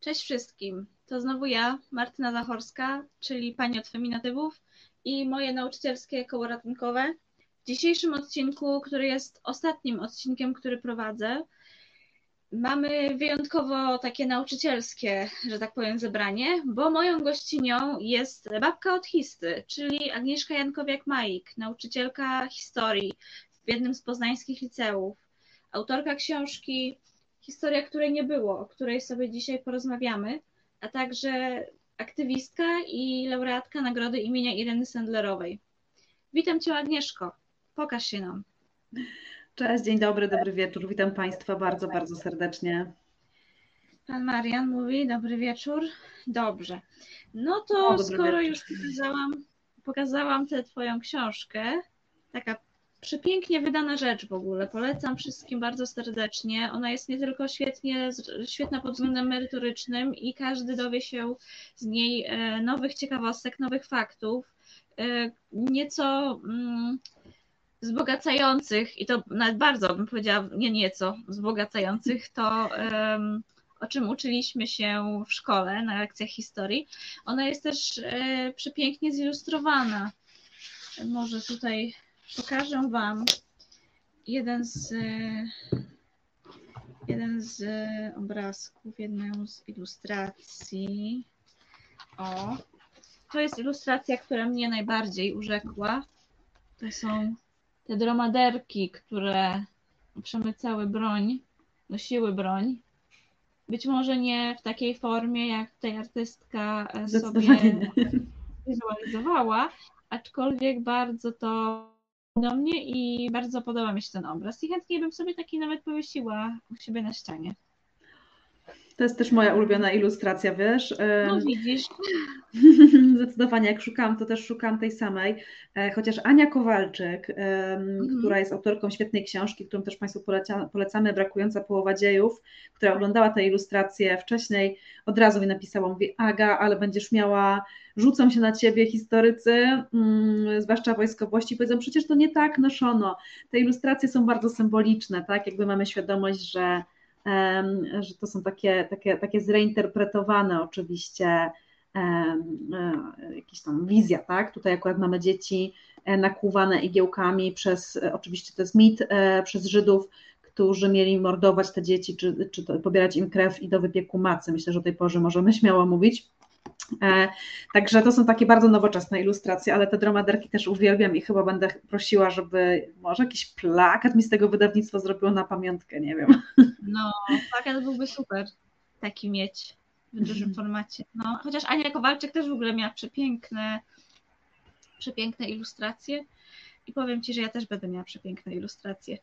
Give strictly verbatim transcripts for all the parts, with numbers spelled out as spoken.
Cześć wszystkim, to znowu ja, Martyna Zachorska, czyli Pani od Feminatywów i moje nauczycielskie koło ratunkowe. W dzisiejszym odcinku, który jest ostatnim odcinkiem, który prowadzę, mamy wyjątkowo takie nauczycielskie, że tak powiem, zebranie, bo moją gościnią jest Babka Od Histy, czyli Agnieszka Jankowiak-Maik, nauczycielka historii w jednym z poznańskich liceów, autorka książki Historia, której nie było, o której sobie dzisiaj porozmawiamy, a także aktywistka i laureatka nagrody imienia Ireny Sendlerowej. Witam Cię, Agnieszko. Pokaż się nam. Cześć, dzień dobry, dobry wieczór. Witam Państwa bardzo, bardzo serdecznie. Pan Marian mówi, dobry wieczór. Dobrze. No to o, skoro wieczór. Już pokazałam, pokazałam tę Twoją książkę, taka przepięknie wydana rzecz w ogóle. Polecam wszystkim bardzo serdecznie. Ona jest nie tylko świetnie, świetna pod względem merytorycznym i każdy dowie się z niej nowych ciekawostek, nowych faktów, nieco wzbogacających i to nawet bardzo bym powiedziała, nie nieco wzbogacających to, o czym uczyliśmy się w szkole na lekcjach historii. Ona jest też przepięknie zilustrowana. Może tutaj pokażę Wam jeden z, jeden z obrazków, jedną z ilustracji. O, to jest ilustracja, która mnie najbardziej urzekła. To są te dromaderki, które przemycały broń, nosiły broń. Być może nie w takiej formie, jak tutaj artystka sobie wizualizowała, aczkolwiek bardzo to do mnie i bardzo podoba mi się ten obraz i chętnie bym sobie taki nawet powiesiła u siebie na ścianie. To jest też moja ulubiona ilustracja, wiesz? No widzisz. Zdecydowanie, jak szukam, to też szukam tej samej, chociaż Ania Kowalczyk, mhm. która jest autorką świetnej książki, którą też Państwu poleca, polecamy, Brakująca połowa dziejów, która oglądała tę ilustrację wcześniej, od razu mi napisała, mówi: Aga, ale będziesz miała, rzucą się na Ciebie historycy, mm, zwłaszcza wojskowości, powiedzą, przecież to nie tak noszono. Te ilustracje są bardzo symboliczne, tak? Jakby mamy świadomość, że że to są takie, takie, takie zreinterpretowane oczywiście jakaś tam wizja, tak? Tutaj akurat mamy dzieci nakłuwane igiełkami przez, oczywiście to jest mit, przez Żydów, którzy mieli mordować te dzieci, czy, czy to, pobierać im krew i do wypieku macy. Myślę, że o tej porze możemy śmiało mówić. Także to są takie bardzo nowoczesne ilustracje, ale te dromaderki też uwielbiam i chyba będę prosiła, żeby może jakiś plakat mi z tego wydawnictwa zrobiło na pamiątkę, nie wiem. No, plakat byłby super, taki mieć w dużym formacie. No, chociaż Ania Kowalczyk też w ogóle miała przepiękne, przepiękne ilustracje. I powiem Ci, że ja też będę miała przepiękne ilustracje.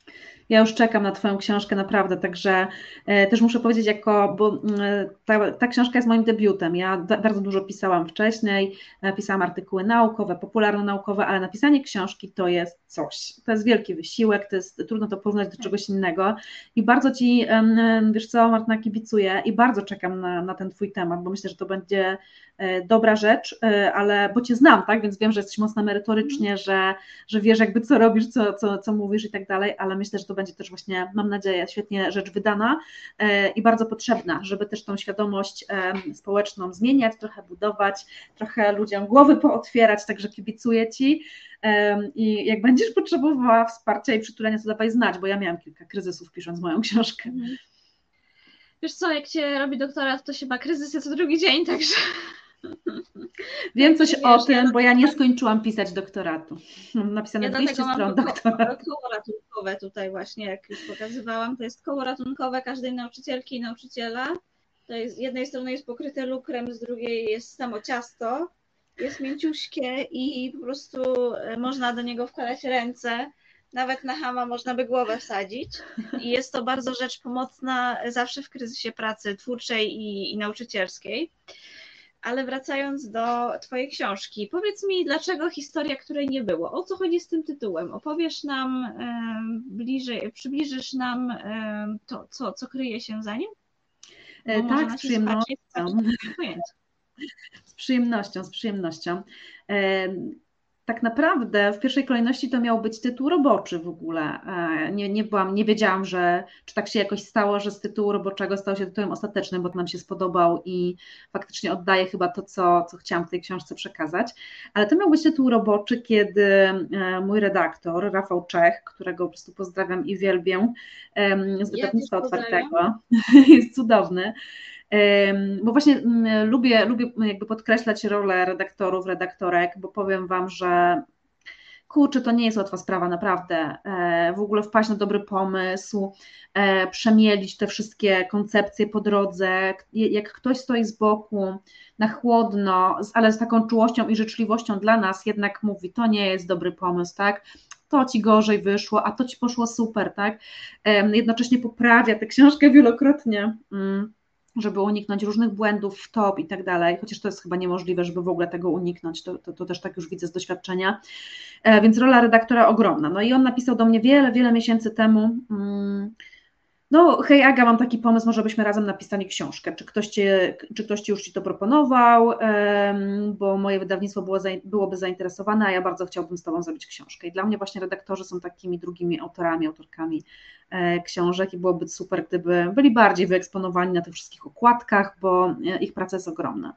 Ja już czekam na Twoją książkę, naprawdę, także e, też muszę powiedzieć, jako, bo e, ta, ta książka jest moim debiutem. Ja da, bardzo dużo pisałam wcześniej, e, pisałam artykuły naukowe, popularno-naukowe, ale napisanie książki to jest coś. To jest wielki wysiłek, to jest, trudno to porównać do czegoś innego. I bardzo Ci, e, wiesz co, Martyna, kibicuję i bardzo czekam na, na ten Twój temat, bo myślę, że to będzie e, dobra rzecz, e, ale bo Cię znam, tak, więc wiem, że jesteś mocna merytorycznie, mm. że, że wiesz, jakby co robisz, co, co, co mówisz i tak dalej, ale myślę, że to będzie też właśnie, mam nadzieję, świetnie rzecz wydana i bardzo potrzebna, żeby też tą świadomość społeczną zmieniać, trochę budować, trochę ludziom głowy pootwierać, także kibicuję Ci i jak będziesz potrzebowała wsparcia i przytulenia, to dawaj znać, bo ja miałam kilka kryzysów pisząc moją książkę. Wiesz co, jak się robi doktorat, to się ma kryzys, jest co drugi dzień, także... Wiem coś ja o wiesz, tym, ja bo ja nie skończyłam pisać doktoratu. Mam napisane ja dwieście stron doktoratu. Koło ratunkowe tutaj właśnie, jak już pokazywałam, to jest koło ratunkowe każdej nauczycielki i nauczyciela. To jest, z jednej strony jest pokryte lukrem, z drugiej jest samo ciasto. Jest mięciuśkie i po prostu można do niego wkładać ręce. Nawet na chama można by głowę wsadzić. I jest to bardzo rzecz pomocna zawsze w kryzysie pracy twórczej i, i nauczycielskiej. Ale wracając do Twojej książki, powiedz mi, dlaczego Historia, której nie było? O co chodzi z tym tytułem? Opowiesz nam e, bliżej, przybliżysz nam e, to, co, co kryje się za nim? E, tak, z przyjemnością. Z przyjemnością, z przyjemnością. E, tak naprawdę w pierwszej kolejności to miał być tytuł roboczy w ogóle. Nie, nie, byłam, nie wiedziałam, że czy tak się jakoś stało, że z tytułu roboczego stał się tytułem ostatecznym, bo nam się spodobał i faktycznie oddaje chyba to, co, co chciałam w tej książce przekazać. Ale to miał być tytuł roboczy, kiedy mój redaktor, Rafał Czech, którego po prostu pozdrawiam i wielbię, z Wydawnictwa Otwartego, jest cudowny. Bo właśnie lubię, lubię jakby podkreślać rolę redaktorów, redaktorek, bo powiem wam, że kurczę, to nie jest łatwa sprawa naprawdę, w ogóle wpaść na dobry pomysł, przemielić te wszystkie koncepcje po drodze, jak ktoś stoi z boku na chłodno, ale z taką czułością i życzliwością dla nas, jednak mówi, to nie jest dobry pomysł, tak? To ci gorzej wyszło, a to ci poszło super, tak? Jednocześnie poprawia tę książkę wielokrotnie, żeby uniknąć różnych błędów w top i tak dalej, chociaż to jest chyba niemożliwe, żeby w ogóle tego uniknąć, to, to, to też tak już widzę z doświadczenia, e, więc rola redaktora ogromna. No i on napisał do mnie wiele, wiele miesięcy temu, mm, no hej Aga, mam taki pomysł, może byśmy razem napisali książkę, czy ktoś, cię, czy ktoś ci już ci to proponował, um, bo moje wydawnictwo było za, byłoby zainteresowane, a ja bardzo chciałbym z tobą zrobić książkę. I dla mnie właśnie redaktorzy są takimi drugimi autorami, autorkami e, książek i byłoby super, gdyby byli bardziej wyeksponowani na tych wszystkich okładkach, bo e, ich praca jest ogromna.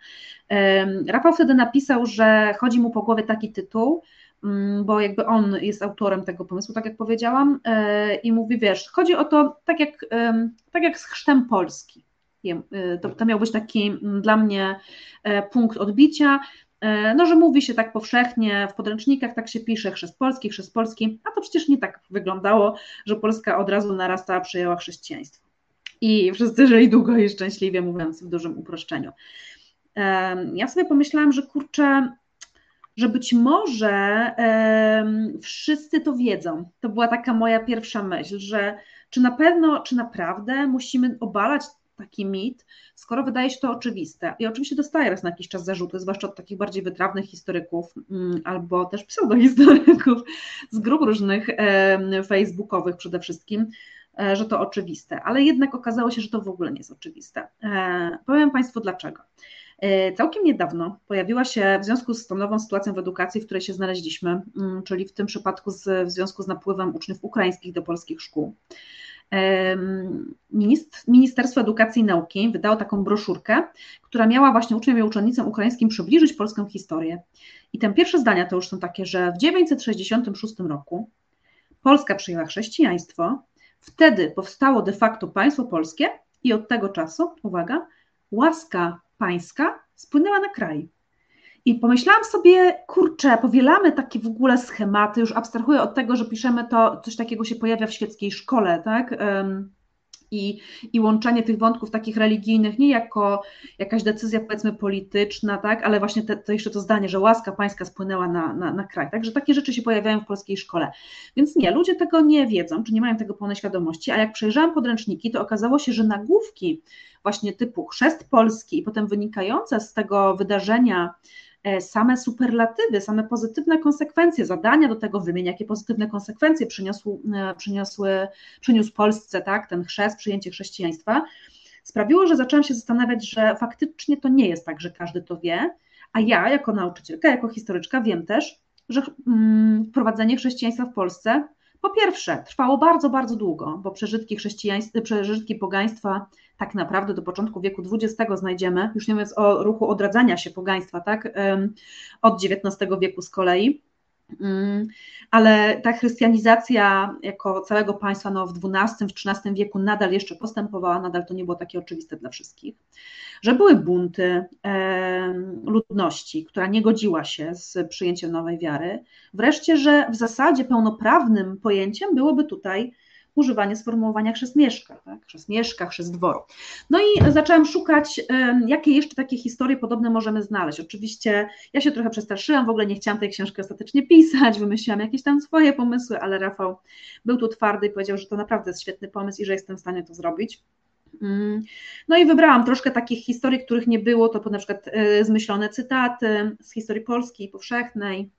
E, Rafał wtedy napisał, że chodzi mu po głowie taki tytuł, bo jakby on jest autorem tego pomysłu, tak jak powiedziałam, yy, i mówi, wiesz, chodzi o to, tak jak, yy, tak jak z chrztem Polski. Yy, to, to miał być taki yy, dla mnie yy, punkt odbicia, yy, no, że mówi się tak powszechnie w podręcznikach, tak się pisze chrzest Polski, chrzest Polski, a to przecież nie tak wyglądało, że Polska od razu narasta, przyjęła chrześcijaństwo. I wszyscy żyli długo i szczęśliwie, mówiąc w dużym uproszczeniu. Yy, ja sobie pomyślałam, że kurczę, że być może y, wszyscy to wiedzą. To była taka moja pierwsza myśl, że czy na pewno, czy naprawdę musimy obalać taki mit, skoro wydaje się to oczywiste. I oczywiście dostaję raz na jakiś czas zarzuty, zwłaszcza od takich bardziej wytrawnych historyków y, albo też pseudohistoryków z grup różnych y, facebookowych przede wszystkim, y, że to oczywiste. Ale jednak okazało się, że to w ogóle nie jest oczywiste. Y, powiem Państwu dlaczego. Całkiem niedawno pojawiła się w związku z tą nową sytuacją w edukacji, w której się znaleźliśmy, czyli w tym przypadku z, w związku z napływem uczniów ukraińskich do polskich szkół, Ministerstwo Edukacji i Nauki wydało taką broszurkę, która miała właśnie uczniom i uczennicom ukraińskim przybliżyć polską historię. I te pierwsze zdania to już są takie, że w dziewięćset sześćdziesiątym szóstym roku Polska przyjęła chrześcijaństwo, wtedy powstało de facto państwo polskie i od tego czasu, uwaga, łaska Pańska spłynęła na kraj. I pomyślałam sobie, kurczę, powielamy takie w ogóle schematy, już abstrahuję od tego, że piszemy to, coś takiego się pojawia w świeckiej szkole, tak? I, i łączenie tych wątków takich religijnych nie jako jakaś decyzja, powiedzmy, polityczna, tak? Ale właśnie te, to jeszcze to zdanie, że łaska Pańska spłynęła na, na, na kraj, tak? Że takie rzeczy się pojawiają w polskiej szkole. Więc nie, ludzie tego nie wiedzą, czy nie mają tego pełnej świadomości, a jak przejrzałam podręczniki, to okazało się, że nagłówki właśnie typu chrzest Polski i potem wynikające z tego wydarzenia same superlatywy, same pozytywne konsekwencje, zadania do tego wymienia, jakie pozytywne konsekwencje przyniosł, przyniosły, przyniósł Polsce, tak, ten chrzest, przyjęcie chrześcijaństwa, sprawiło, że zaczęłam się zastanawiać, że faktycznie to nie jest tak, że każdy to wie, a ja jako nauczycielka, jako historyczka wiem też, że wprowadzenie chrześcijaństwa w Polsce po pierwsze trwało bardzo, bardzo długo, bo przeżytki chrześcijaństwa, przeżytki pogaństwa tak naprawdę do początku wieku dwudziestego znajdziemy, już nie mówiąc o ruchu odradzania się pogaństwa, tak, od dziewiętnastego wieku z kolei, ale ta chrystianizacja jako całego państwa no, w dwunastym, w trzynastym wieku nadal jeszcze postępowała, nadal to nie było takie oczywiste dla wszystkich, że były bunty ludności, która nie godziła się z przyjęciem nowej wiary, wreszcie, że w zasadzie pełnoprawnym pojęciem byłoby tutaj używanie sformułowania chrzest mieszka, tak? Chrzest mieszka, chrzest dworu. No i zaczęłam szukać, jakie jeszcze takie historie podobne możemy znaleźć. Oczywiście ja się trochę przestraszyłam, w ogóle nie chciałam tej książki ostatecznie pisać, wymyśliłam jakieś tam swoje pomysły, ale Rafał był tu twardy i powiedział, że to naprawdę jest świetny pomysł i że jestem w stanie to zrobić. No i wybrałam troszkę takich historii, których nie było, to na przykład zmyślone cytaty z historii polskiej, powszechnej,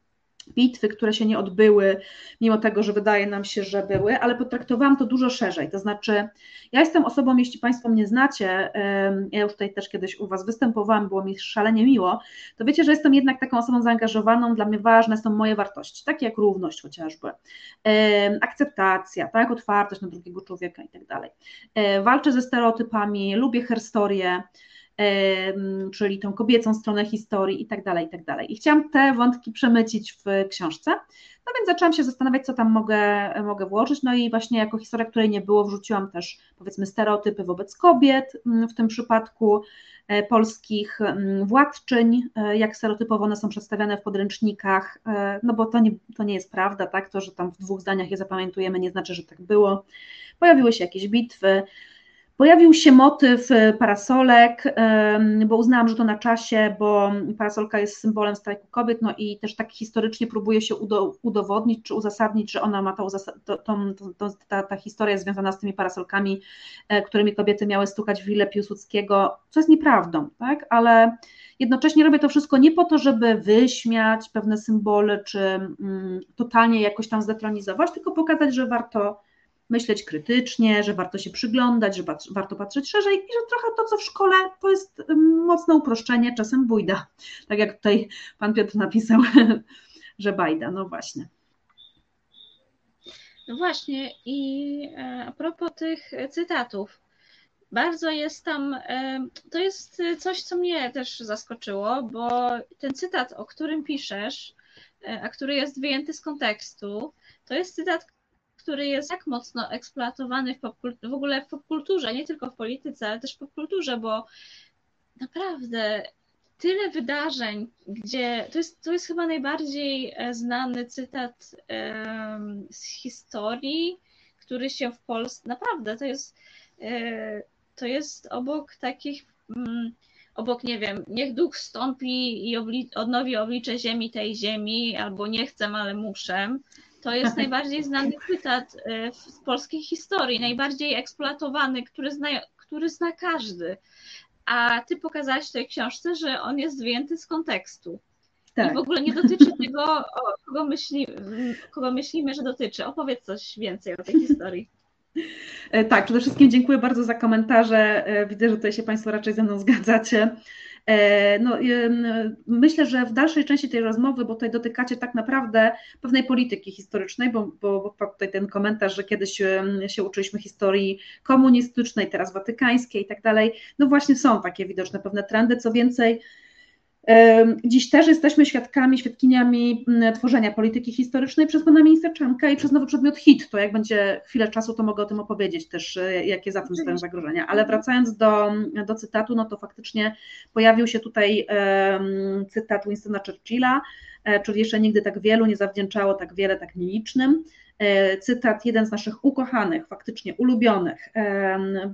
bitwy, które się nie odbyły, mimo tego, że wydaje nam się, że były, ale potraktowałam to dużo szerzej, to znaczy ja jestem osobą, jeśli Państwo mnie znacie, ja już tutaj też kiedyś u Was występowałam, było mi szalenie miło, to wiecie, że jestem jednak taką osobą zaangażowaną, dla mnie ważne są moje wartości, takie jak równość chociażby, akceptacja, tak, otwartość na drugiego człowieka i tak dalej. Walczę ze stereotypami, lubię historię, czyli tą kobiecą stronę historii i tak dalej, i tak dalej. I chciałam te wątki przemycić w książce, no więc zaczęłam się zastanawiać, co tam mogę, mogę włożyć, no i właśnie jako historia, której nie było, wrzuciłam też, powiedzmy, stereotypy wobec kobiet, w tym przypadku polskich władczyń, jak stereotypowo one są przedstawiane w podręcznikach, no bo to nie, to nie jest prawda, tak, to, że tam w dwóch zdaniach je zapamiętujemy, nie znaczy, że tak było. Pojawiły się jakieś bitwy, pojawił się motyw parasolek, bo uznałam, że to na czasie, bo parasolka jest symbolem strajku kobiet, no i też tak historycznie próbuje się udowodnić czy uzasadnić, że ona ma tą, tą, tą, tą, ta, ta historia jest związana z tymi parasolkami, którymi kobiety miały stukać w Willę Piłsudskiego, co jest nieprawdą, tak? Ale jednocześnie robię to wszystko nie po to, żeby wyśmiać pewne symbole czy mm, totalnie jakoś tam zdetronizować, tylko pokazać, że warto myśleć krytycznie, że warto się przyglądać, że patr- warto patrzeć szerzej i że trochę to, co w szkole, to jest mocne uproszczenie, czasem bójda. Tak jak tutaj pan Piotr napisał, że bajda, no właśnie. No właśnie i a propos tych cytatów, bardzo jest tam, to jest coś, co mnie też zaskoczyło, bo ten cytat, o którym piszesz, a który jest wyjęty z kontekstu, to jest cytat, który jest tak mocno eksploatowany w, popkul- w ogóle w popkulturze, nie tylko w polityce, ale też w popkulturze, bo naprawdę tyle wydarzeń, gdzie to jest, to jest chyba najbardziej znany cytat um, z historii, który się w Polsce, naprawdę to jest, y, to jest obok takich, mm, obok, nie wiem, niech duch wstąpi i obli- odnowi oblicze ziemi tej ziemi, albo nie chcę, ale muszę. To jest najbardziej znany cytat z polskiej historii, najbardziej eksploatowany, który zna, który zna każdy. A ty pokazałaś w tej książce, że on jest wyjęty z kontekstu. Tak. I w ogóle nie dotyczy tego, kogo, myśli, kogo myślimy, że dotyczy. Opowiedz coś więcej o tej historii. Tak, przede wszystkim dziękuję bardzo za komentarze. Widzę, że tutaj się Państwo raczej ze mną zgadzacie. No, myślę, że w dalszej części tej rozmowy, bo tutaj dotykacie tak naprawdę pewnej polityki historycznej, bo, bo, bo tutaj ten komentarz, że kiedyś się uczyliśmy historii komunistycznej, teraz watykańskiej i tak dalej, no właśnie są takie widoczne pewne trendy, co więcej dziś też jesteśmy świadkami, świadkiniami tworzenia polityki historycznej przez pana ministra Czanka i przez nowy przedmiot H I T, to jak będzie chwilę czasu, to mogę o tym opowiedzieć też, jakie za tym stoją zagrożenia, ale wracając do, do cytatu, no to faktycznie pojawił się tutaj um, cytat Winstona Churchilla, czyli jeszcze nigdy tak wielu nie zawdzięczało tak wiele tak nielicznym. Cytat jeden z naszych ukochanych, faktycznie ulubionych,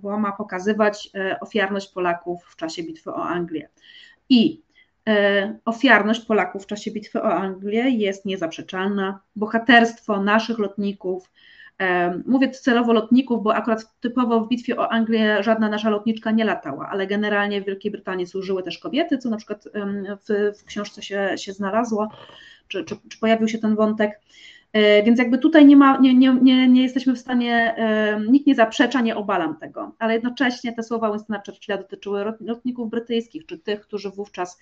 bo ma pokazywać ofiarność Polaków w czasie bitwy o Anglię. I ofiarność Polaków w czasie bitwy o Anglię jest niezaprzeczalna. Bohaterstwo naszych lotników, mówię celowo lotników, bo akurat typowo w bitwie o Anglię żadna nasza lotniczka nie latała, ale generalnie w Wielkiej Brytanii służyły też kobiety, co na przykład w, w książce się, się znalazło, czy, czy, czy pojawił się ten wątek. Więc jakby tutaj nie, ma, nie, nie, nie, nie jesteśmy w stanie, nikt nie zaprzecza, nie obalam tego, ale jednocześnie te słowa Winstona Churchilla dotyczyły lotników brytyjskich, czy tych, którzy wówczas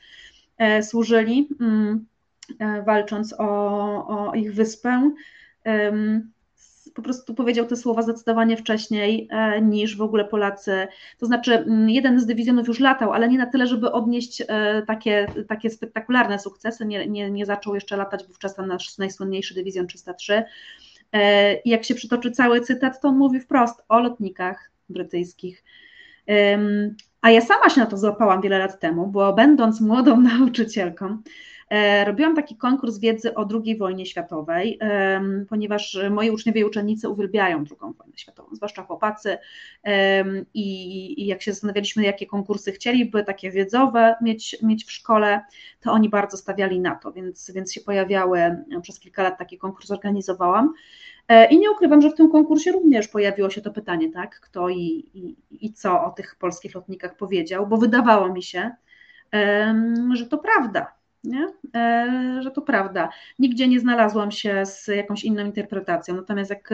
służyli, walcząc o, o ich wyspę. Po prostu powiedział te słowa zdecydowanie wcześniej niż w ogóle Polacy, to znaczy jeden z dywizjonów już latał, ale nie na tyle, żeby odnieść takie, takie spektakularne sukcesy, nie, nie, nie zaczął jeszcze latać wówczas ten nasz najsłynniejszy dywizjon trzysta trzy i jak się przytoczy cały cytat, to on mówi wprost o lotnikach brytyjskich. A ja sama się na to złapałam wiele lat temu, bo będąc młodą nauczycielką, robiłam taki konkurs wiedzy o drugiej wojnie światowej, ponieważ moi uczniowie i uczennice uwielbiają drugą wojnę światową, zwłaszcza chłopacy i jak się zastanawialiśmy, jakie konkursy chcieliby takie wiedzowe mieć, mieć w szkole, to oni bardzo stawiali na to, więc, więc się pojawiały, przez kilka lat taki konkurs organizowałam. I nie ukrywam, że w tym konkursie również pojawiło się to pytanie, tak, kto i, i, i co o tych polskich lotnikach powiedział, bo wydawało mi się, że to prawda. nie? E, że to prawda. Nigdzie nie znalazłam się z jakąś inną interpretacją, natomiast jak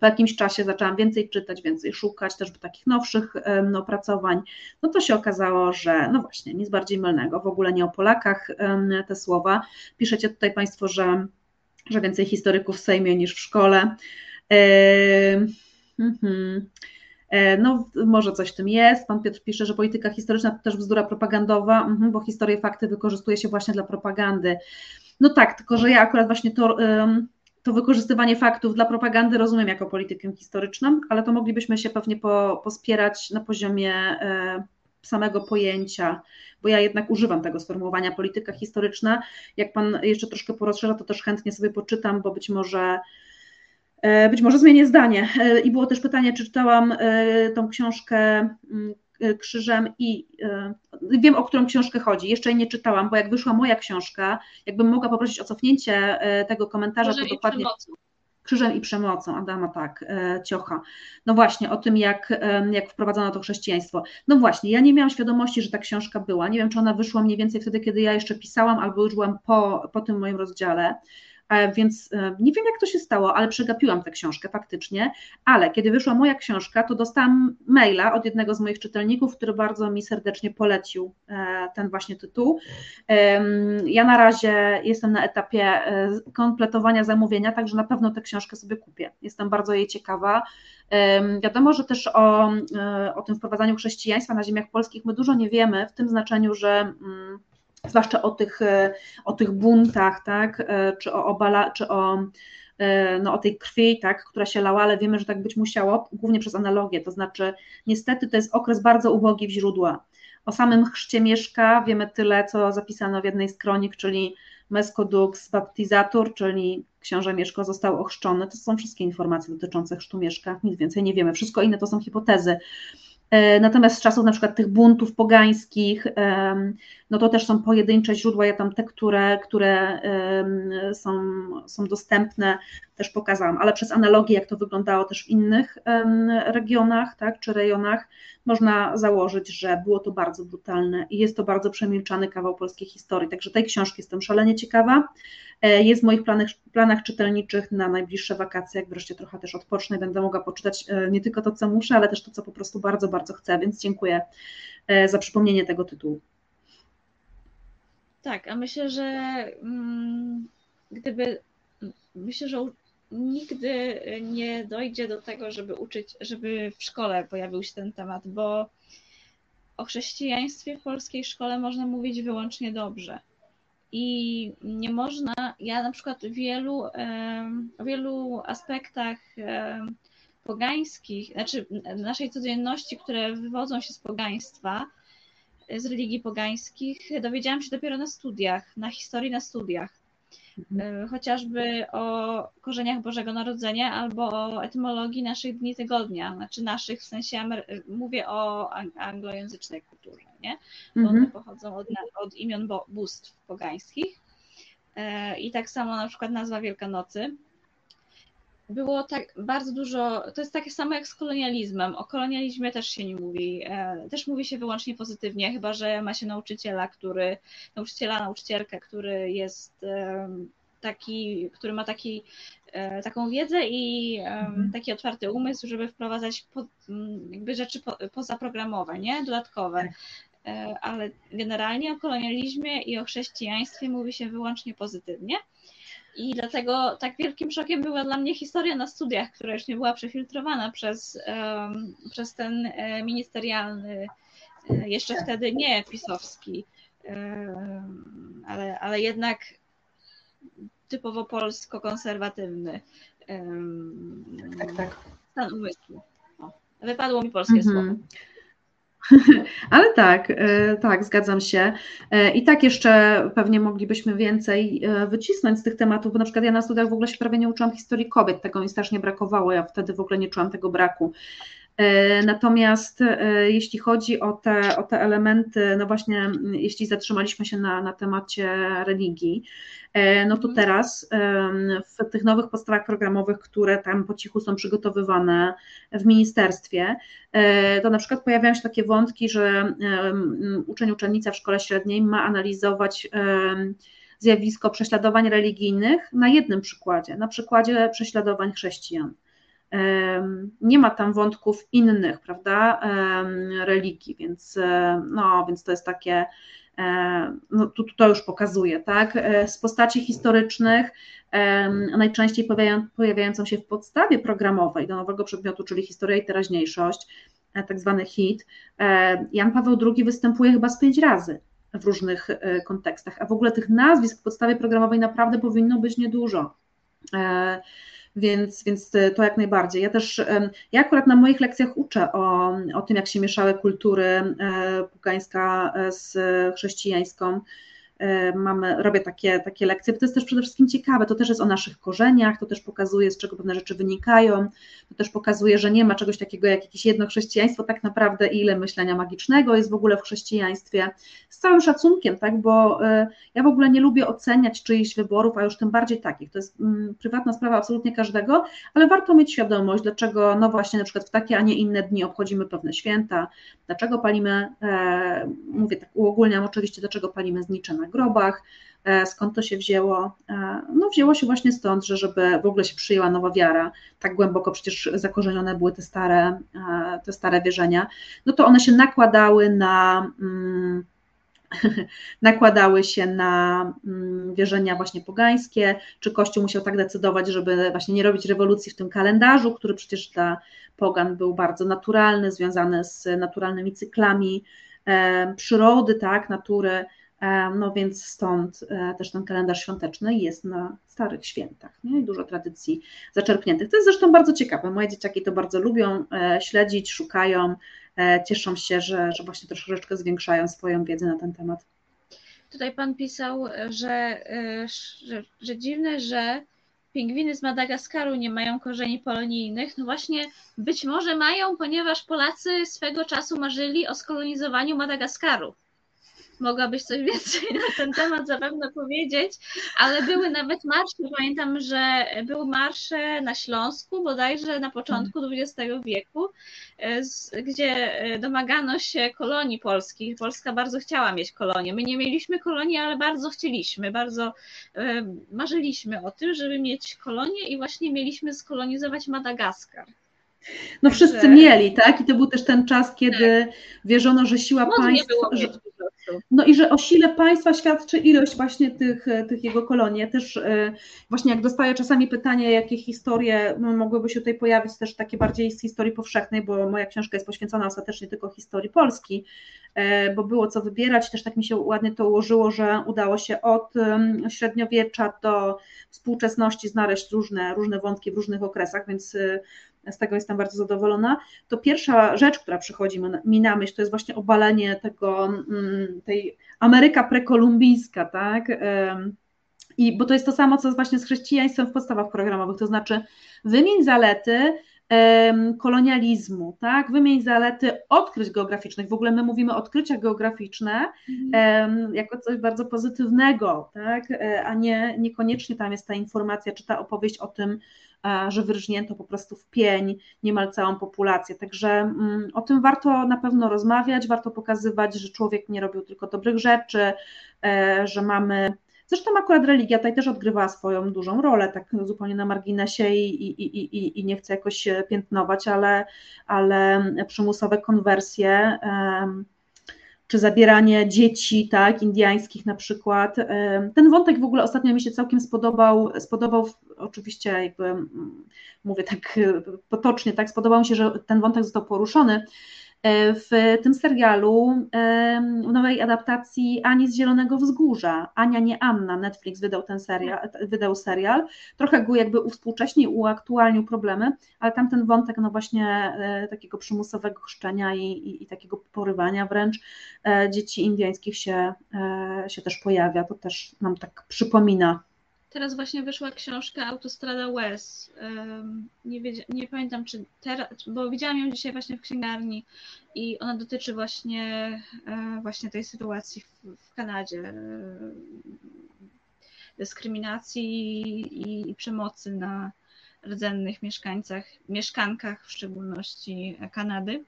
po jakimś czasie zaczęłam więcej czytać, więcej szukać, też takich nowszych no, opracowań, no to się okazało, że no właśnie, nic bardziej mylnego, w ogóle nie o Polakach te słowa. Piszecie tutaj Państwo, że, że więcej historyków w Sejmie niż w szkole. E, mm-hmm. No może coś w tym jest. Pan Piotr pisze, że polityka historyczna to też bzdura propagandowa, bo historię, fakty wykorzystuje się właśnie dla propagandy. No tak, tylko że ja akurat właśnie to, to wykorzystywanie faktów dla propagandy rozumiem jako politykę historyczną, ale to moglibyśmy się pewnie po, pospierać na poziomie samego pojęcia, bo ja jednak używam tego sformułowania polityka historyczna. Jak Pan jeszcze troszkę porozszerza, to też chętnie sobie poczytam, bo być może... Być może zmienię zdanie. I było też pytanie, czy czytałam tą książkę Krzyżem i wiem, o którą książkę chodzi. Jeszcze jej nie czytałam, bo jak wyszła moja książka, jakbym mogła poprosić o cofnięcie tego komentarza, to dokładnie... Krzyżem i przemocą, Adama, tak, Ciocha. No właśnie, o tym, jak, jak wprowadzono to chrześcijaństwo. No właśnie, ja nie miałam świadomości, że ta książka była. Nie wiem, czy ona wyszła mniej więcej wtedy, kiedy ja jeszcze pisałam, albo już byłam po, po tym moim rozdziale. Więc nie wiem, jak to się stało, ale przegapiłam tę książkę faktycznie, ale kiedy wyszła moja książka, to dostałam maila od jednego z moich czytelników, który bardzo mi serdecznie polecił ten właśnie tytuł. Ja na razie jestem na etapie kompletowania zamówienia, także na pewno tę książkę sobie kupię. Jestem bardzo jej ciekawa. Wiadomo, że też o, o tym wprowadzaniu chrześcijaństwa na ziemiach polskich my dużo nie wiemy, w tym znaczeniu, że... zwłaszcza o tych, o tych buntach, tak, czy o, obala, czy o, no, o tej krwi, tak, która się lała, ale wiemy, że tak być musiało, głównie przez analogię, to znaczy niestety to jest okres bardzo ubogi w źródła. O samym chrzcie Mieszka wiemy tyle, co zapisano w jednej z kronik, czyli Mescodux Baptizatur, czyli książę Mieszko został ochrzczony. To są wszystkie informacje dotyczące chrztu Mieszka, nic więcej nie wiemy, wszystko inne to są hipotezy. Natomiast z czasów na przykład tych buntów pogańskich, no to też są pojedyncze źródła, ja tam te, które, które są, są dostępne, też pokazałam, ale przez analogię, jak to wyglądało też w innych regionach, tak, czy rejonach, można założyć, że było to bardzo brutalne i jest to bardzo przemilczany kawał polskiej historii, także tej książki jestem szalenie ciekawa, jest w moich planach, planach czytelniczych na najbliższe wakacje, jak wreszcie trochę też odpocznę i będę mogła poczytać nie tylko to, co muszę, ale też to, co po prostu bardzo, bardzo chcę, więc dziękuję za przypomnienie tego tytułu. Tak, a myślę, że mm, gdyby, myślę, że u, nigdy nie dojdzie do tego, żeby uczyć, żeby w szkole pojawił się ten temat, bo o chrześcijaństwie w polskiej szkole można mówić wyłącznie dobrze i nie można, ja na przykład wielu, o wielu aspektach pogańskich, znaczy naszej codzienności, które wywodzą się z pogaństwa, z religii pogańskich, dowiedziałam się dopiero na studiach, na historii na studiach. Mhm. Chociażby o korzeniach Bożego Narodzenia albo o etymologii naszych dni tygodnia, znaczy naszych, w sensie mówię o anglojęzycznej kulturze, nie? Bo mhm. one pochodzą od, od imion bóstw pogańskich i tak samo na przykład nazwa Wielkanocy. Było tak bardzo dużo, to jest takie samo jak z kolonializmem, o kolonializmie też się nie mówi, też mówi się wyłącznie pozytywnie, chyba że ma się nauczyciela, który, nauczyciela, nauczycielkę, który jest taki, który ma taki, taką wiedzę i taki otwarty umysł, żeby wprowadzać po, jakby rzeczy po, pozaprogramowe, nie? Dodatkowe, ale generalnie o kolonializmie i o chrześcijaństwie mówi się wyłącznie pozytywnie. I dlatego tak wielkim szokiem była dla mnie historia na studiach, która już nie była przefiltrowana przez, um, przez ten ministerialny, jeszcze wtedy nie pisowski, um, ale, ale jednak typowo polsko-konserwatywny um, tak, tak. stan umysłu. O, wypadło mi polskie mhm. słowo. Ale tak, tak, zgadzam się i tak jeszcze pewnie moglibyśmy więcej wycisnąć z tych tematów, bo na przykład ja na studiach w ogóle się prawie nie uczyłam historii kobiet, tego mi strasznie brakowało, ja wtedy w ogóle nie czułam tego braku, Natomiast jeśli chodzi o te, o te elementy, no właśnie jeśli zatrzymaliśmy się na, na temacie religii, no to teraz w tych nowych podstawach programowych, które tam po cichu są przygotowywane w ministerstwie, to na przykład pojawiają się takie wątki, że uczeń, uczennica w szkole średniej ma analizować zjawisko prześladowań religijnych na jednym przykładzie, na przykładzie prześladowań chrześcijan. Nie ma tam wątków innych, prawda, religii, więc, no, więc to jest takie, no, to, to już pokazuje, tak, z postaci historycznych najczęściej pojawiającą się w podstawie programowej do nowego przedmiotu, czyli historia i teraźniejszość, tak zwany hit, Jan Paweł drugi występuje chyba z pięć razy w różnych kontekstach, a w ogóle tych nazwisk w podstawie programowej naprawdę powinno być niedużo. Więc, więc to jak najbardziej. Ja też, ja akurat na moich lekcjach uczę o, o tym, jak się mieszały kultury pogańska z chrześcijańską. Mamy, robię takie, takie lekcje, bo to jest też przede wszystkim ciekawe, to też jest o naszych korzeniach, to też pokazuje, z czego pewne rzeczy wynikają, to też pokazuje, że nie ma czegoś takiego jak jakieś jedno chrześcijaństwo, tak naprawdę ile myślenia magicznego jest w ogóle w chrześcijaństwie, z całym szacunkiem, tak, bo ja w ogóle nie lubię oceniać czyichś wyborów, a już tym bardziej takich, to jest prywatna sprawa absolutnie każdego, ale warto mieć świadomość, dlaczego, no właśnie na przykład w takie, a nie inne dni obchodzimy pewne święta, dlaczego palimy, e, mówię tak, uogólniam oczywiście, dlaczego palimy znicze na grobach, skąd to się wzięło? No wzięło się właśnie stąd, że żeby w ogóle się przyjęła nowa wiara, tak głęboko przecież zakorzenione były te stare, te stare wierzenia, no to one się nakładały na mm, nakładały się na wierzenia właśnie pogańskie, czy Kościół musiał tak decydować, żeby właśnie nie robić rewolucji w tym kalendarzu, który przecież dla pogan był bardzo naturalny, związany z naturalnymi cyklami przyrody, tak, natury. No więc stąd też ten kalendarz świąteczny jest na starych świętach, nie? I dużo tradycji zaczerpniętych. To jest zresztą bardzo ciekawe, moje dzieciaki to bardzo lubią śledzić, szukają, cieszą się, że, że właśnie troszeczkę zwiększają swoją wiedzę na ten temat. Tutaj pan pisał, że, że, że dziwne, że pingwiny z Madagaskaru nie mają korzeni polonijnych. No właśnie, być może mają, ponieważ Polacy swego czasu marzyli o skolonizowaniu Madagaskaru. Mogłabyś coś więcej na ten temat zapewne powiedzieć, ale były nawet marsze, pamiętam, że były marsze na Śląsku bodajże na początku dwudziestego wieku, gdzie domagano się kolonii polskich. Polska bardzo chciała mieć kolonię. My nie mieliśmy kolonii, ale bardzo chcieliśmy, bardzo marzyliśmy o tym, żeby mieć kolonię i właśnie mieliśmy skolonizować Madagaskar. No wszyscy Także... mieli, tak? I to był też ten czas, kiedy tak. wierzono, że siła Modnie państwa... Było że... No i że o sile państwa świadczy ilość właśnie tych, tych jego kolonii. Ja też właśnie jak dostaję czasami pytanie, jakie historie mogłyby się tutaj pojawić, też takie bardziej z historii powszechnej, bo moja książka jest poświęcona ostatecznie tylko historii Polski, bo było co wybierać, też tak mi się ładnie to ułożyło, że udało się od średniowiecza do współczesności znaleźć różne, różne wątki w różnych okresach, więc z tego jestem bardzo zadowolona. To pierwsza rzecz, która przychodzi mi na myśl, to jest właśnie obalenie tego, tej Ameryka prekolumbijska, tak? I, bo to jest to samo, co właśnie z chrześcijaństwem w podstawach programowych, to znaczy wymień zalety kolonializmu, tak? Wymień zalety odkryć geograficznych, w ogóle my mówimy odkrycia geograficzne mm. jako coś bardzo pozytywnego, tak? A nie, niekoniecznie tam jest ta informacja, czy ta opowieść o tym, że wyrżnięto po prostu w pień niemal całą populację, także o tym warto na pewno rozmawiać, warto pokazywać, że człowiek nie robił tylko dobrych rzeczy, że mamy... Zresztą akurat religia tutaj też odgrywała swoją dużą rolę, tak zupełnie na marginesie i, i, i, i, i nie chcę jakoś piętnować, ale, ale przymusowe konwersje czy zabieranie dzieci, tak, indyjskich na przykład. Ten wątek w ogóle ostatnio mi się całkiem spodobał, spodobał oczywiście jakby mówię tak potocznie, tak, spodobał mi się, że ten wątek został poruszony w tym serialu, w nowej adaptacji Ani z Zielonego Wzgórza, Ania nie Anna, Netflix wydał ten serial, wydał serial, trochę go jakby uwspółcześnił, uaktualnił problemy, ale tam ten wątek no właśnie takiego przymusowego chrzczenia i, i, i takiego porywania wręcz dzieci indyjskich się, się też pojawia, to też nam tak przypomina Teraz właśnie wyszła książka Autostrada West. Nie, nie pamiętam, czy teraz, bo widziałam ją dzisiaj właśnie w księgarni i ona dotyczy właśnie, właśnie tej sytuacji w, w Kanadzie, dyskryminacji i, i przemocy na rdzennych mieszkańcach, mieszkankach w szczególności Kanady,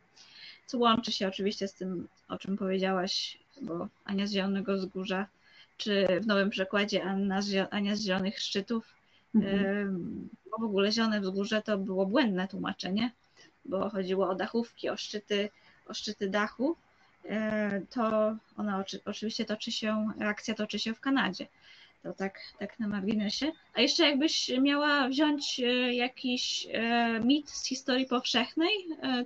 co łączy się oczywiście z tym, o czym powiedziałaś, bo Ania z Zielonego Wzgórza, czy w nowym przekładzie Anna z, Ania z Zielonych Szczytów, mhm. bo w ogóle Zielone Wzgórze to było błędne tłumaczenie, bo chodziło o dachówki, o szczyty, o szczyty dachu, to ona oczywiście toczy się, akcja toczy się w Kanadzie. To tak, tak na marginesie. A jeszcze jakbyś miała wziąć jakiś mit z historii powszechnej,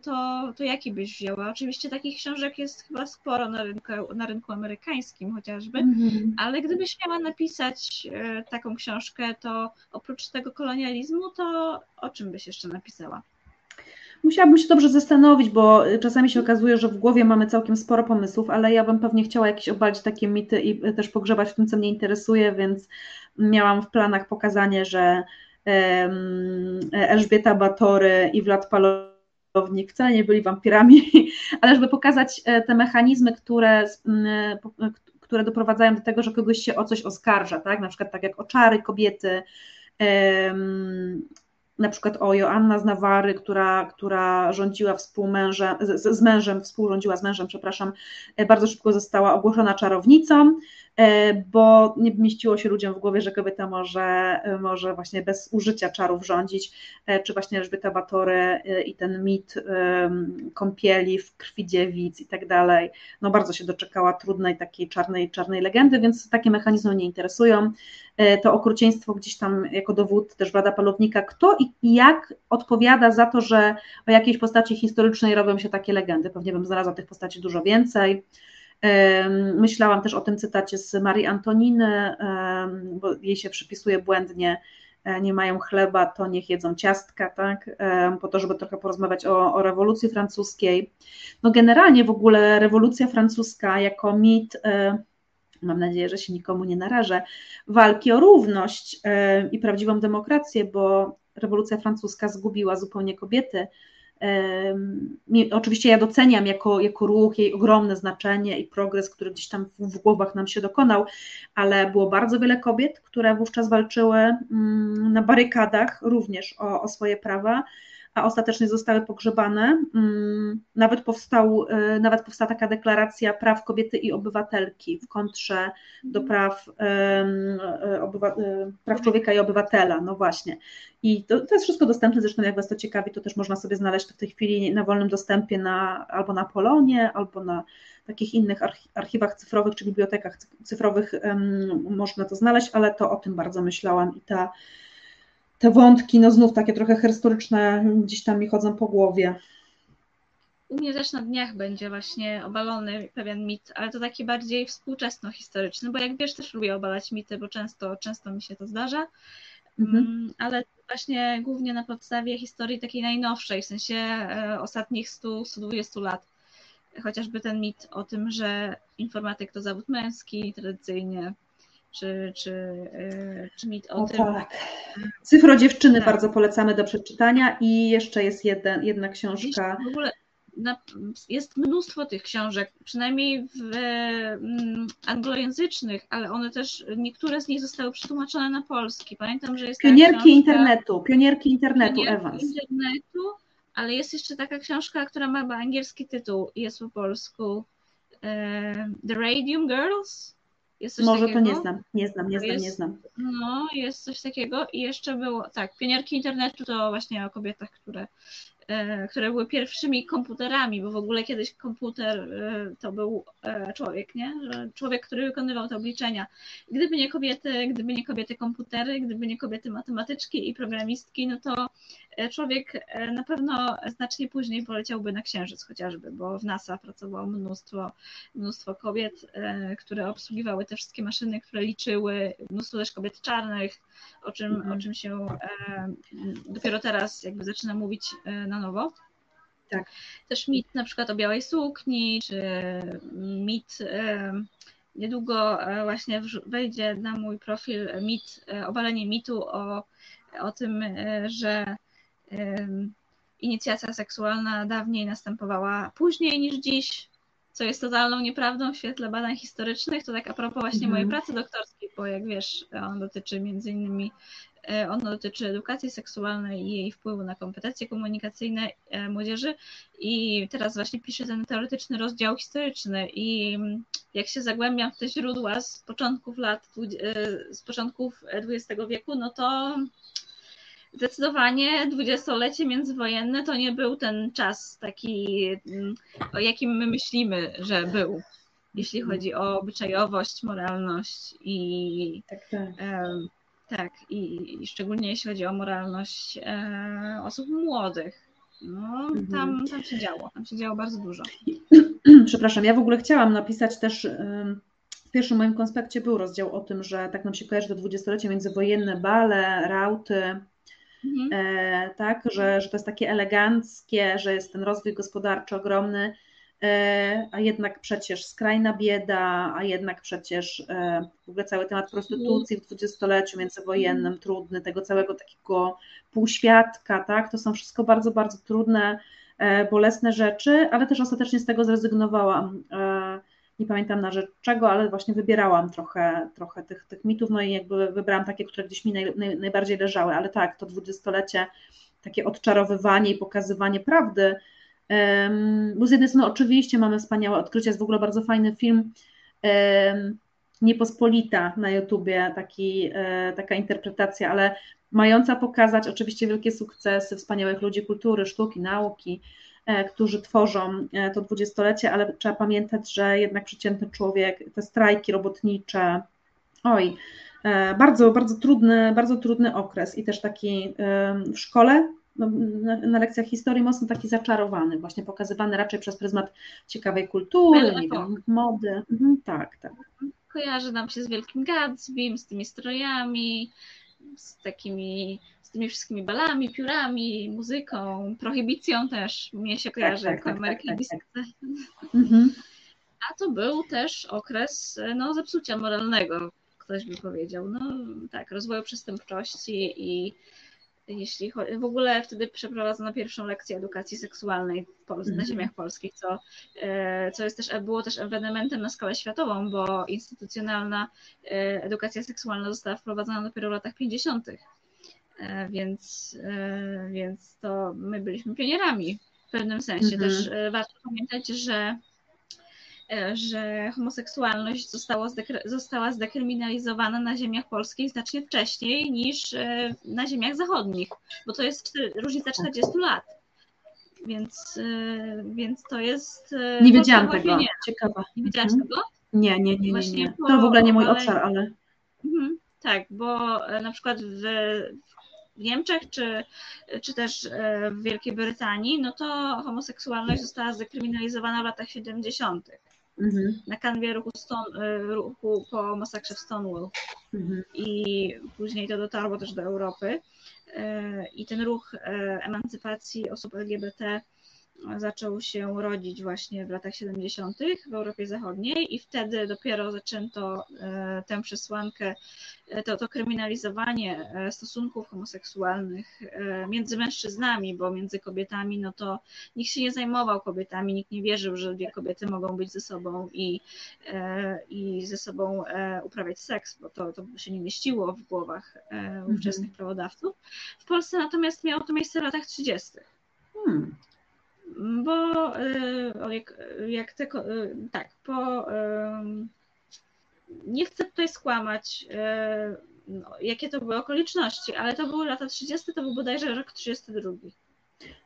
to, to jaki byś wzięła? Oczywiście takich książek jest chyba sporo na rynku, na rynku amerykańskim chociażby, mm-hmm. ale gdybyś miała napisać taką książkę, to oprócz tego kolonializmu, to o czym byś jeszcze napisała? Musiałabym się dobrze zastanowić, bo czasami się okazuje, że w głowie mamy całkiem sporo pomysłów, ale ja bym pewnie chciała jakieś obalić takie mity i też pogrzebać w tym, co mnie interesuje, więc miałam w planach pokazanie, że um, Elżbieta Batory i Wlad Palownik wcale nie byli wampirami, ale żeby pokazać te mechanizmy, które, które doprowadzają do tego, że kogoś się o coś oskarża, tak? Na przykład tak jak o czary kobiety, um, na przykład o Joanna z Nawary, która, która rządziła współmężem, z, z mężem, współrządziła z mężem, przepraszam, bardzo szybko została ogłoszona czarownicą, bo nie mieściło się ludziom w głowie, że kobieta może, może właśnie bez użycia czarów rządzić, czy właśnie Elżbieta Batory i ten mit kąpieli w krwi dziewic i tak dalej. No bardzo się doczekała trudnej takiej czarnej, czarnej legendy, więc takie mechanizmy mnie interesują. To okrucieństwo gdzieś tam jako dowód też Wlada Palownika, kto i jak odpowiada za to, że o jakiejś postaci historycznej robią się takie legendy. Pewnie bym znalazła tych postaci dużo więcej. Myślałam też o tym cytacie z Marii Antoniny, bo jej się przypisuje błędnie, nie mają chleba, to niech jedzą ciastka, tak? Po to, żeby trochę porozmawiać o, o rewolucji francuskiej. No generalnie w ogóle rewolucja francuska jako mit, mam nadzieję, że się nikomu nie narażę, walki o równość i prawdziwą demokrację, bo rewolucja francuska zgubiła zupełnie kobiety. Oczywiście ja doceniam jako, jako ruch jej ogromne znaczenie i progres, który gdzieś tam w głowach nam się dokonał, ale było bardzo wiele kobiet, które wówczas walczyły na barykadach również o, o swoje prawa, a ostatecznie zostały pogrzebane. Nawet, powstał, nawet powstała taka deklaracja praw kobiety i obywatelki w kontrze do praw, obywa, praw człowieka i obywatela. No właśnie. I to, to jest wszystko dostępne, zresztą jak Was to ciekawi, to też można sobie znaleźć to w tej chwili na wolnym dostępie na, albo na Polonie, albo na takich innych archiwach cyfrowych, czy bibliotekach cyfrowych można to znaleźć, ale to o tym bardzo myślałam i ta te wątki, no znów takie trochę historyczne, gdzieś tam mi chodzą po głowie. U mnie też na dniach będzie właśnie obalony pewien mit, ale to taki bardziej współczesno-historyczny, bo jak wiesz, też lubię obalać mity, bo często, często mi się to zdarza, mhm. ale właśnie głównie na podstawie historii takiej najnowszej, w sensie ostatnich stu, stu dwudziestu lat. Chociażby ten mit o tym, że informatyk to zawód męski tradycyjnie, Czy, czy, czy mit o, o tym. Tak. Cyfro dziewczyny tak. Bardzo polecamy do przeczytania i jeszcze jest jedna, jedna książka. W ogóle jest mnóstwo tych książek, przynajmniej w anglojęzycznych, ale one też, niektóre z nich zostały przetłumaczone na polski. Pamiętam, że jest Pionierki książka, internetu, Pionierki internetu, Pionierki Evans. internetu, ale jest jeszcze taka książka, która ma angielski tytuł i jest po polsku The Radium Girls. Może takiego? To nie znam, nie znam, nie znam, jest, nie znam. No, jest coś takiego i jeszcze było, tak, Pionierki internetu to właśnie o kobietach, które, e, które były pierwszymi komputerami, bo w ogóle kiedyś komputer e, to był e, człowiek, nie? Człowiek, który wykonywał te obliczenia. Gdyby nie kobiety, gdyby nie kobiety komputery, gdyby nie kobiety matematyczki i programistki, no to człowiek na pewno znacznie później poleciałby na Księżyc chociażby, bo w NASA pracowało mnóstwo, mnóstwo kobiet, które obsługiwały te wszystkie maszyny, które liczyły, mnóstwo też kobiet czarnych, o czym, mm. o czym się dopiero teraz jakby zaczyna mówić na nowo. Tak. Też mit na przykład o białej sukni, czy mit niedługo właśnie wejdzie na mój profil mit, obalenie mitu o, o tym, że inicjacja seksualna dawniej następowała później niż dziś, co jest totalną nieprawdą w świetle badań historycznych. To tak a propos właśnie mm. mojej pracy doktorskiej, bo jak wiesz, on dotyczy między innymi, on dotyczy edukacji seksualnej i jej wpływu na kompetencje komunikacyjne młodzieży i teraz właśnie piszę ten teoretyczny rozdział historyczny i jak się zagłębiam w te źródła z początków lat, z początków dwudziestego wieku, no to zdecydowanie dwudziestolecie międzywojenne to nie był ten czas taki, o jakim my myślimy, że był, jeśli chodzi o obyczajowość, moralność i tak, tak. Um, tak i, i szczególnie jeśli chodzi o moralność e, osób młodych. No, tam, tam się działo, tam się działo bardzo dużo. Przepraszam, ja w ogóle chciałam napisać też... Um... W pierwszym moim konspekcie był rozdział o tym, że tak nam się kojarzy to dwudziestolecie międzywojenne, bale, rauty, mhm. e, tak, że, że to jest takie eleganckie, że jest ten rozwój gospodarczy ogromny, e, a jednak przecież skrajna bieda, a jednak przecież e, w ogóle cały temat prostytucji w dwudziestoleciu międzywojennym, mhm. trudny, tego całego takiego półświadka, tak, to są wszystko bardzo, bardzo trudne, e, bolesne rzeczy, ale też ostatecznie z tego zrezygnowałam. E, Nie pamiętam na rzecz czego, ale właśnie wybierałam trochę, trochę tych, tych mitów, no i jakby wybrałam takie, które gdzieś mi naj, naj, najbardziej leżały, ale tak, to dwudziestolecie, takie odczarowywanie i pokazywanie prawdy, um, bo z jednej strony oczywiście mamy wspaniałe odkrycie, jest w ogóle bardzo fajny film um, Niepospolita na YouTubie, taki, e, taka interpretacja, ale mająca pokazać oczywiście wielkie sukcesy wspaniałych ludzi kultury, sztuki, nauki, którzy tworzą to dwudziestolecie, ale trzeba pamiętać, że jednak przeciętny człowiek, te strajki robotnicze, oj, bardzo, bardzo trudny, bardzo trudny okres i też taki w szkole, na, na lekcjach historii mocno taki zaczarowany, właśnie pokazywany raczej przez pryzmat ciekawej kultury, nie wiem, mody, mhm, tak, tak. Kojarzy nam się z Wielkim Gatsbym, z tymi strojami, z takimi... z tymi wszystkimi balami, piórami, muzyką, prohibicją też mnie się kojarzy tak, tak, jako amerykańska. Tak, tak. Mhm. A to był też okres no, zepsucia moralnego, ktoś by powiedział. No tak, rozwoju przestępczości i jeśli chodzi, w ogóle wtedy przeprowadzono pierwszą lekcję edukacji seksualnej w Polsce, mhm. na ziemiach polskich, co, co jest też, było też ewenementem na skalę światową, bo instytucjonalna edukacja seksualna została wprowadzona dopiero w latach pięćdziesiątych. Więc, więc to my byliśmy pionierami w pewnym sensie. Mhm. Też warto pamiętać, że, że homoseksualność została, zdekry, została zdekryminalizowana na ziemiach polskich znacznie wcześniej niż na ziemiach zachodnich, bo to jest różnica czterdziestu lat, więc, więc to jest... Nie wiedziałam tego, ciekawa. Nie wiedziałaś mhm. tego? Nie, nie, nie, nie, nie. To w ogóle nie mój obszar, ale... Mhm. Tak, bo na przykład w, w Niemczech czy, czy też w Wielkiej Brytanii, no to homoseksualność została zakryminalizowana w latach siedemdziesiątych. Mm-hmm. Na kanwie ruchu, Stone, ruchu po masakrze w Stonewall. Mm-hmm. I później to dotarło też do Europy. I ten ruch emancypacji osób L G B T zaczął się rodzić właśnie w latach siedemdziesiątych w Europie Zachodniej i wtedy dopiero zaczęto tę przesłankę, to, to kryminalizowanie stosunków homoseksualnych między mężczyznami, bo między kobietami no to nikt się nie zajmował kobietami, nikt nie wierzył, że dwie kobiety mogą być ze sobą i, i ze sobą uprawiać seks, bo to, to się nie mieściło w głowach ówczesnych mm-hmm. prawodawców. W Polsce natomiast miało to miejsce w latach trzydziestych. Hmm. Bo jak, jak te, tak, po, nie chcę tutaj skłamać, no, jakie to były okoliczności, ale to były lata trzydzieste, to był bodajże rok trzydziesty drugi.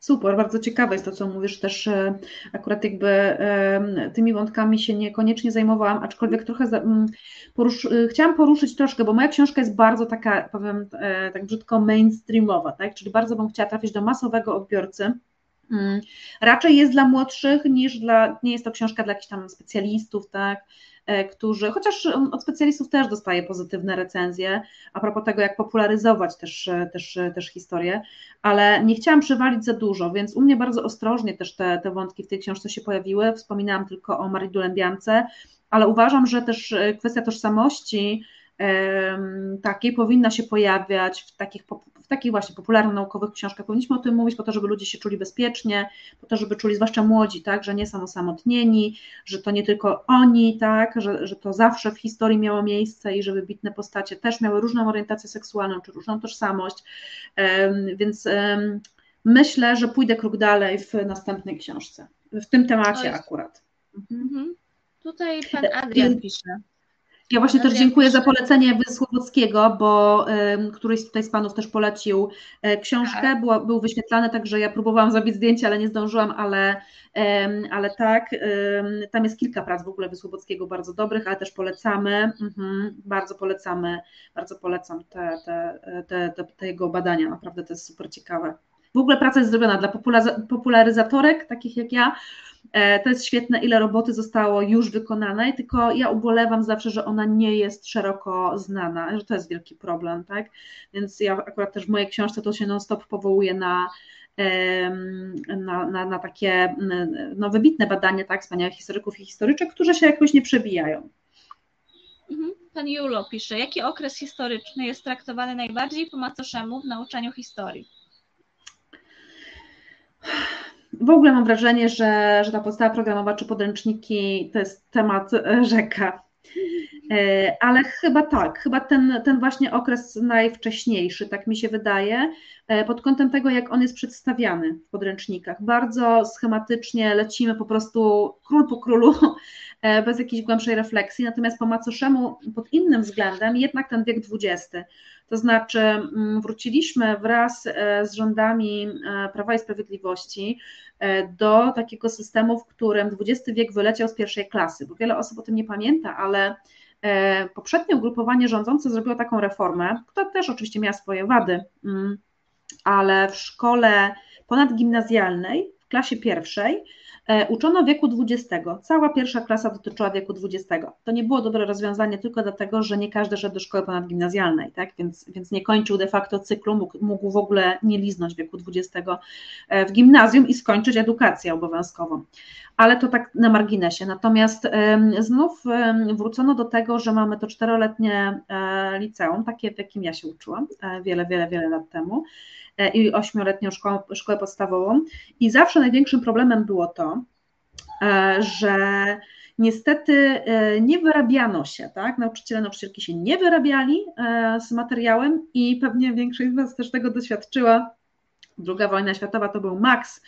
Super, bardzo ciekawe jest to, co mówisz też, akurat jakby tymi wątkami się niekoniecznie zajmowałam, aczkolwiek trochę za, poruszy, chciałam poruszyć troszkę, bo moja książka jest bardzo taka, powiem tak brzydko, mainstreamowa, tak? Czyli bardzo bym chciała trafić do masowego odbiorcy, raczej jest dla młodszych niż dla, nie jest to książka dla jakichś tam specjalistów, tak, którzy, chociaż od specjalistów też dostaje pozytywne recenzje a propos tego, jak popularyzować też, też, też historię, ale nie chciałam przywalić za dużo, więc u mnie bardzo ostrożnie też te, te wątki w tej książce się pojawiły, wspominałam tylko o Marii Dulębiance, ale uważam, że też kwestia tożsamości takiej powinna się pojawiać w takich, w takich właśnie popularno-naukowych książkach. Powinniśmy o tym mówić po to, żeby ludzie się czuli bezpiecznie, po to, żeby czuli, zwłaszcza młodzi, tak, że nie są osamotnieni, że to nie tylko oni, tak, że, że to zawsze w historii miało miejsce i że wybitne postacie też miały różną orientację seksualną czy różną tożsamość, więc myślę, że pójdę krok dalej w następnej książce, w tym temacie akurat. Mhm. Tutaj pan Adrian pisze. Ja właśnie też dziękuję za polecenie Wysłowockiego, bo y, któryś tutaj z panów też polecił y, książkę, była, był wyświetlany, także ja próbowałam zrobić zdjęcie, ale nie zdążyłam, ale, y, ale tak, y, tam jest kilka prac w ogóle Wysłowockiego bardzo dobrych, ale też polecamy, mhm, bardzo polecamy, bardzo polecam te, te, te, te, te jego badania, naprawdę to jest super ciekawe. W ogóle praca jest zrobiona dla popularyzatorek, takich jak ja. To jest świetne, ile roboty zostało już wykonanej, tylko ja ubolewam zawsze, że ona nie jest szeroko znana, że to jest wielki problem, tak? Więc ja akurat też w mojej książce to się non-stop powołuję na, na, na, na takie no, wybitne badania, tak, wspaniałych historyków i historyczek, którzy się jakoś nie przebijają. Pan Julo pisze, jaki okres historyczny jest traktowany najbardziej po macoszemu w nauczaniu historii? W ogóle mam wrażenie, że, że ta podstawa programowa czy podręczniki to jest temat rzeka, ale chyba tak, chyba ten, ten właśnie okres najwcześniejszy, tak mi się wydaje, pod kątem tego, jak on jest przedstawiany w podręcznikach. Bardzo schematycznie lecimy po prostu król po królu, bez jakiejś głębszej refleksji, natomiast po macoszemu pod innym względem jednak ten wiek dwudziesty. To znaczy wróciliśmy wraz z rządami Prawa i Sprawiedliwości do takiego systemu, w którym dwudziesty wiek wyleciał z pierwszej klasy, bo wiele osób o tym nie pamięta, ale poprzednie ugrupowanie rządzące zrobiło taką reformę, która też oczywiście miała swoje wady, ale w szkole ponadgimnazjalnej, w klasie pierwszej, uczono wieku dwudziestego. Cała pierwsza klasa dotyczyła wieku dwudziestego. To nie było dobre rozwiązanie tylko dlatego, że nie każdy szedł do szkoły ponadgimnazjalnej, tak? więc, więc nie kończył de facto cyklu, mógł, mógł w ogóle nie liznąć wieku dwudziestego w gimnazjum i skończyć edukację obowiązkową. Ale to tak na marginesie. Natomiast znów wrócono do tego, że mamy to czteroletnie liceum, takie w jakim ja się uczyłam wiele, wiele, wiele lat temu, i ośmioletnią szkołę, szkołę podstawową. I zawsze największym problemem było to, że niestety nie wyrabiano się, tak? Nauczyciele, nauczycielki się nie wyrabiali z materiałem i pewnie większość z Was też tego doświadczyła. Druga wojna światowa to był maks,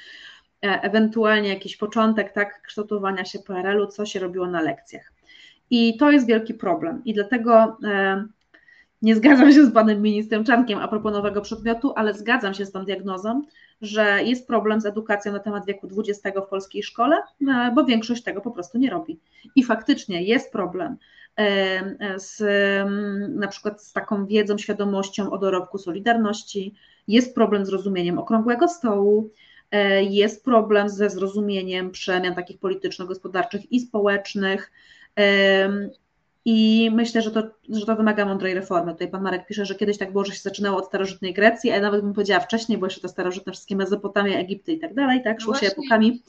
ewentualnie jakiś początek, tak, kształtowania się P R L u, co się robiło na lekcjach. I to jest wielki problem i dlatego nie zgadzam się z panem ministrem Czarnkiem a propos nowego przedmiotu, ale zgadzam się z tą diagnozą, że jest problem z edukacją na temat wieku dwudziestego w polskiej szkole, bo większość tego po prostu nie robi. I faktycznie jest problem z, na przykład z taką wiedzą, świadomością o dorobku Solidarności, jest problem z rozumieniem okrągłego stołu, jest problem ze zrozumieniem przemian takich polityczno-gospodarczych i społecznych. I myślę, że to, że to wymaga mądrej reformy. Tutaj pan Marek pisze, że kiedyś tak było, że się zaczynało od starożytnej Grecji, a ja nawet bym powiedziała wcześniej, bo jeszcze te starożytne wszystkie Mezopotamie, Egipty i tak dalej, tak, szło no się epokami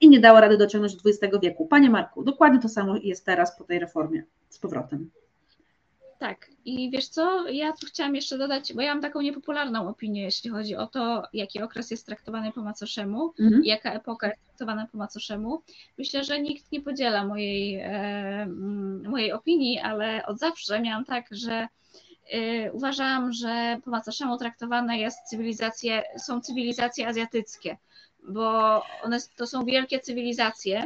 i nie dało rady dociągnąć do dwudziestego wieku. Panie Marku, dokładnie to samo jest teraz po tej reformie, z powrotem. Tak, i wiesz co, ja tu chciałam jeszcze dodać, bo ja mam taką niepopularną opinię, jeśli chodzi o to, jaki okres jest traktowany po macoszemu, mm-hmm. i jaka epoka jest traktowana po macoszemu. Myślę, że nikt nie podziela mojej, e, mojej opinii, ale od zawsze miałam tak, że e, uważam, że po macoszemu traktowane jest cywilizacje, są cywilizacje azjatyckie, bo one to są wielkie cywilizacje,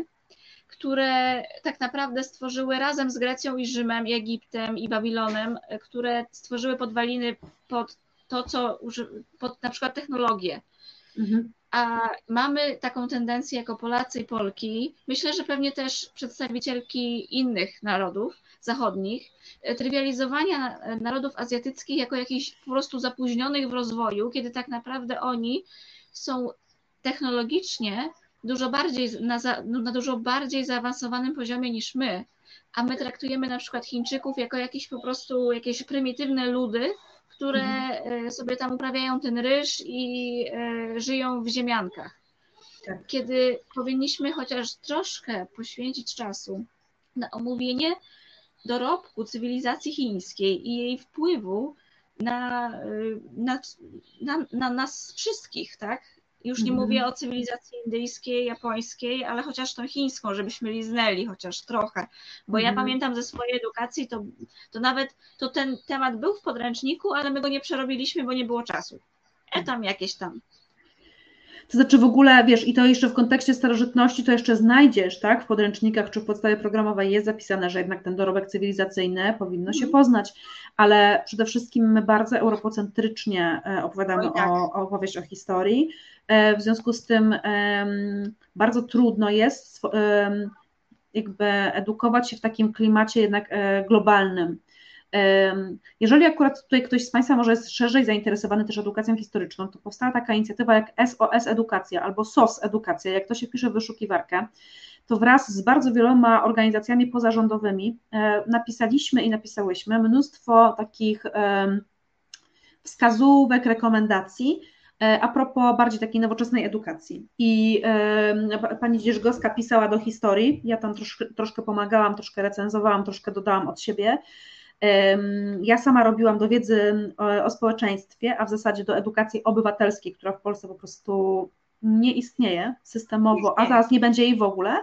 które tak naprawdę stworzyły razem z Grecją i Rzymem, i Egiptem, i Babilonem, które stworzyły podwaliny pod to, co, pod na przykład technologię. Mhm. A mamy taką tendencję jako Polacy i Polki, myślę, że pewnie też przedstawicielki innych narodów zachodnich, trywializowania narodów azjatyckich jako jakichś po prostu zapóźnionych w rozwoju, kiedy tak naprawdę oni są technologicznie dużo bardziej, na, za, na dużo bardziej zaawansowanym poziomie niż my, a my traktujemy na przykład Chińczyków jako jakieś po prostu jakieś prymitywne ludy, które mhm. sobie tam uprawiają ten ryż i e, żyją w ziemiankach. Tak. Kiedy powinniśmy chociaż troszkę poświęcić czasu na omówienie dorobku cywilizacji chińskiej i jej wpływu na, na, na, na nas wszystkich, tak? Już nie mm. mówię o cywilizacji indyjskiej, japońskiej, ale chociaż tą chińską, żebyśmy liznęli chociaż trochę, bo mm. ja pamiętam ze swojej edukacji, to, to nawet to ten temat był w podręczniku, ale my go nie przerobiliśmy, bo nie było czasu. E tam jakieś tam. To znaczy w ogóle, wiesz, i to jeszcze w kontekście starożytności, to jeszcze znajdziesz, tak, w podręcznikach czy w podstawie programowej jest zapisane, że jednak ten dorobek cywilizacyjny powinno się poznać, ale przede wszystkim my bardzo europocentrycznie opowiadamy o, tak. o, o opowieść o historii, w związku z tym um, bardzo trudno jest um, jakby edukować się w takim klimacie jednak um, globalnym. Jeżeli akurat tutaj ktoś z Państwa może jest szerzej zainteresowany też edukacją historyczną, to powstała taka inicjatywa jak S O S Edukacja albo S O S Edukacja, jak to się wpisze w wyszukiwarkę, to wraz z bardzo wieloma organizacjami pozarządowymi napisaliśmy i napisałyśmy mnóstwo takich wskazówek, rekomendacji a propos bardziej takiej nowoczesnej edukacji. I y, pani Dzierzgowska pisała do historii, ja tam troszkę, troszkę pomagałam, troszkę recenzowałam, troszkę dodałam od siebie. Ja sama robiłam do wiedzy o, o społeczeństwie, a w zasadzie do edukacji obywatelskiej, która w Polsce po prostu nie istnieje systemowo, a zaraz nie będzie jej w ogóle,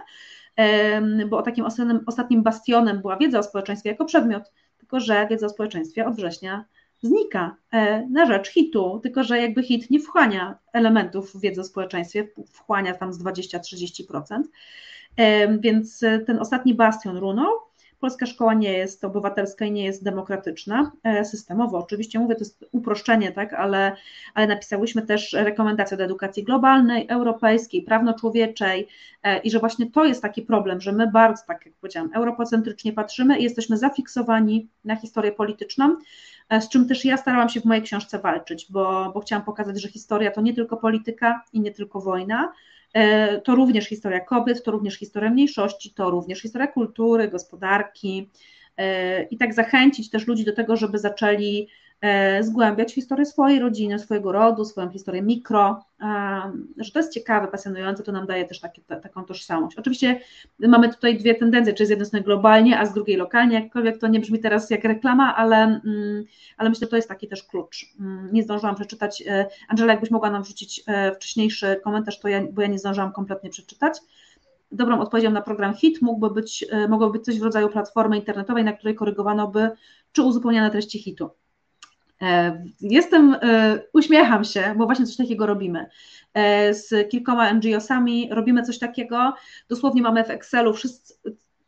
bo takim ostatnim, ostatnim bastionem była wiedza o społeczeństwie jako przedmiot, tylko że wiedza o społeczeństwie od września znika na rzecz hitu, tylko że jakby hit nie wchłania elementów wiedzy o społeczeństwie, wchłania tam z dwadzieścia do trzydziestu procent, więc ten ostatni bastion runął. Polska szkoła nie jest obywatelska i nie jest demokratyczna systemowo. Oczywiście mówię, to jest uproszczenie, tak, ale, ale napisałyśmy też rekomendacje do edukacji globalnej, europejskiej, prawno-człowieczej i że właśnie to jest taki problem, że my bardzo, tak jak powiedziałam, europocentrycznie patrzymy i jesteśmy zafiksowani na historię polityczną, z czym też ja starałam się w mojej książce walczyć, bo, bo chciałam pokazać, że historia to nie tylko polityka i nie tylko wojna, to również historia kobiet, to również historia mniejszości, to również historia kultury, gospodarki i tak zachęcić też ludzi do tego, żeby zaczęli zgłębiać historię swojej rodziny, swojego rodu, swoją historię mikro, że to jest ciekawe, pasjonujące, to nam daje też takie, ta, taką tożsamość. Oczywiście mamy tutaj dwie tendencje, czyli z jednej strony globalnie, a z drugiej lokalnie, jakkolwiek to nie brzmi teraz jak reklama, ale, ale myślę, że to jest taki też klucz. Nie zdążyłam przeczytać, Angela, jakbyś mogła nam wrzucić wcześniejszy komentarz, to ja, bo ja nie zdążyłam kompletnie przeczytać. Dobrą odpowiedzią na program HIT mógłby być, mogłoby być coś w rodzaju platformy internetowej, na której korygowano by czy uzupełniane treści hitu. Jestem, uśmiecham się, bo właśnie coś takiego robimy. Z kilkoma en dżi o sami robimy coś takiego, dosłownie mamy w Excelu wszyscy,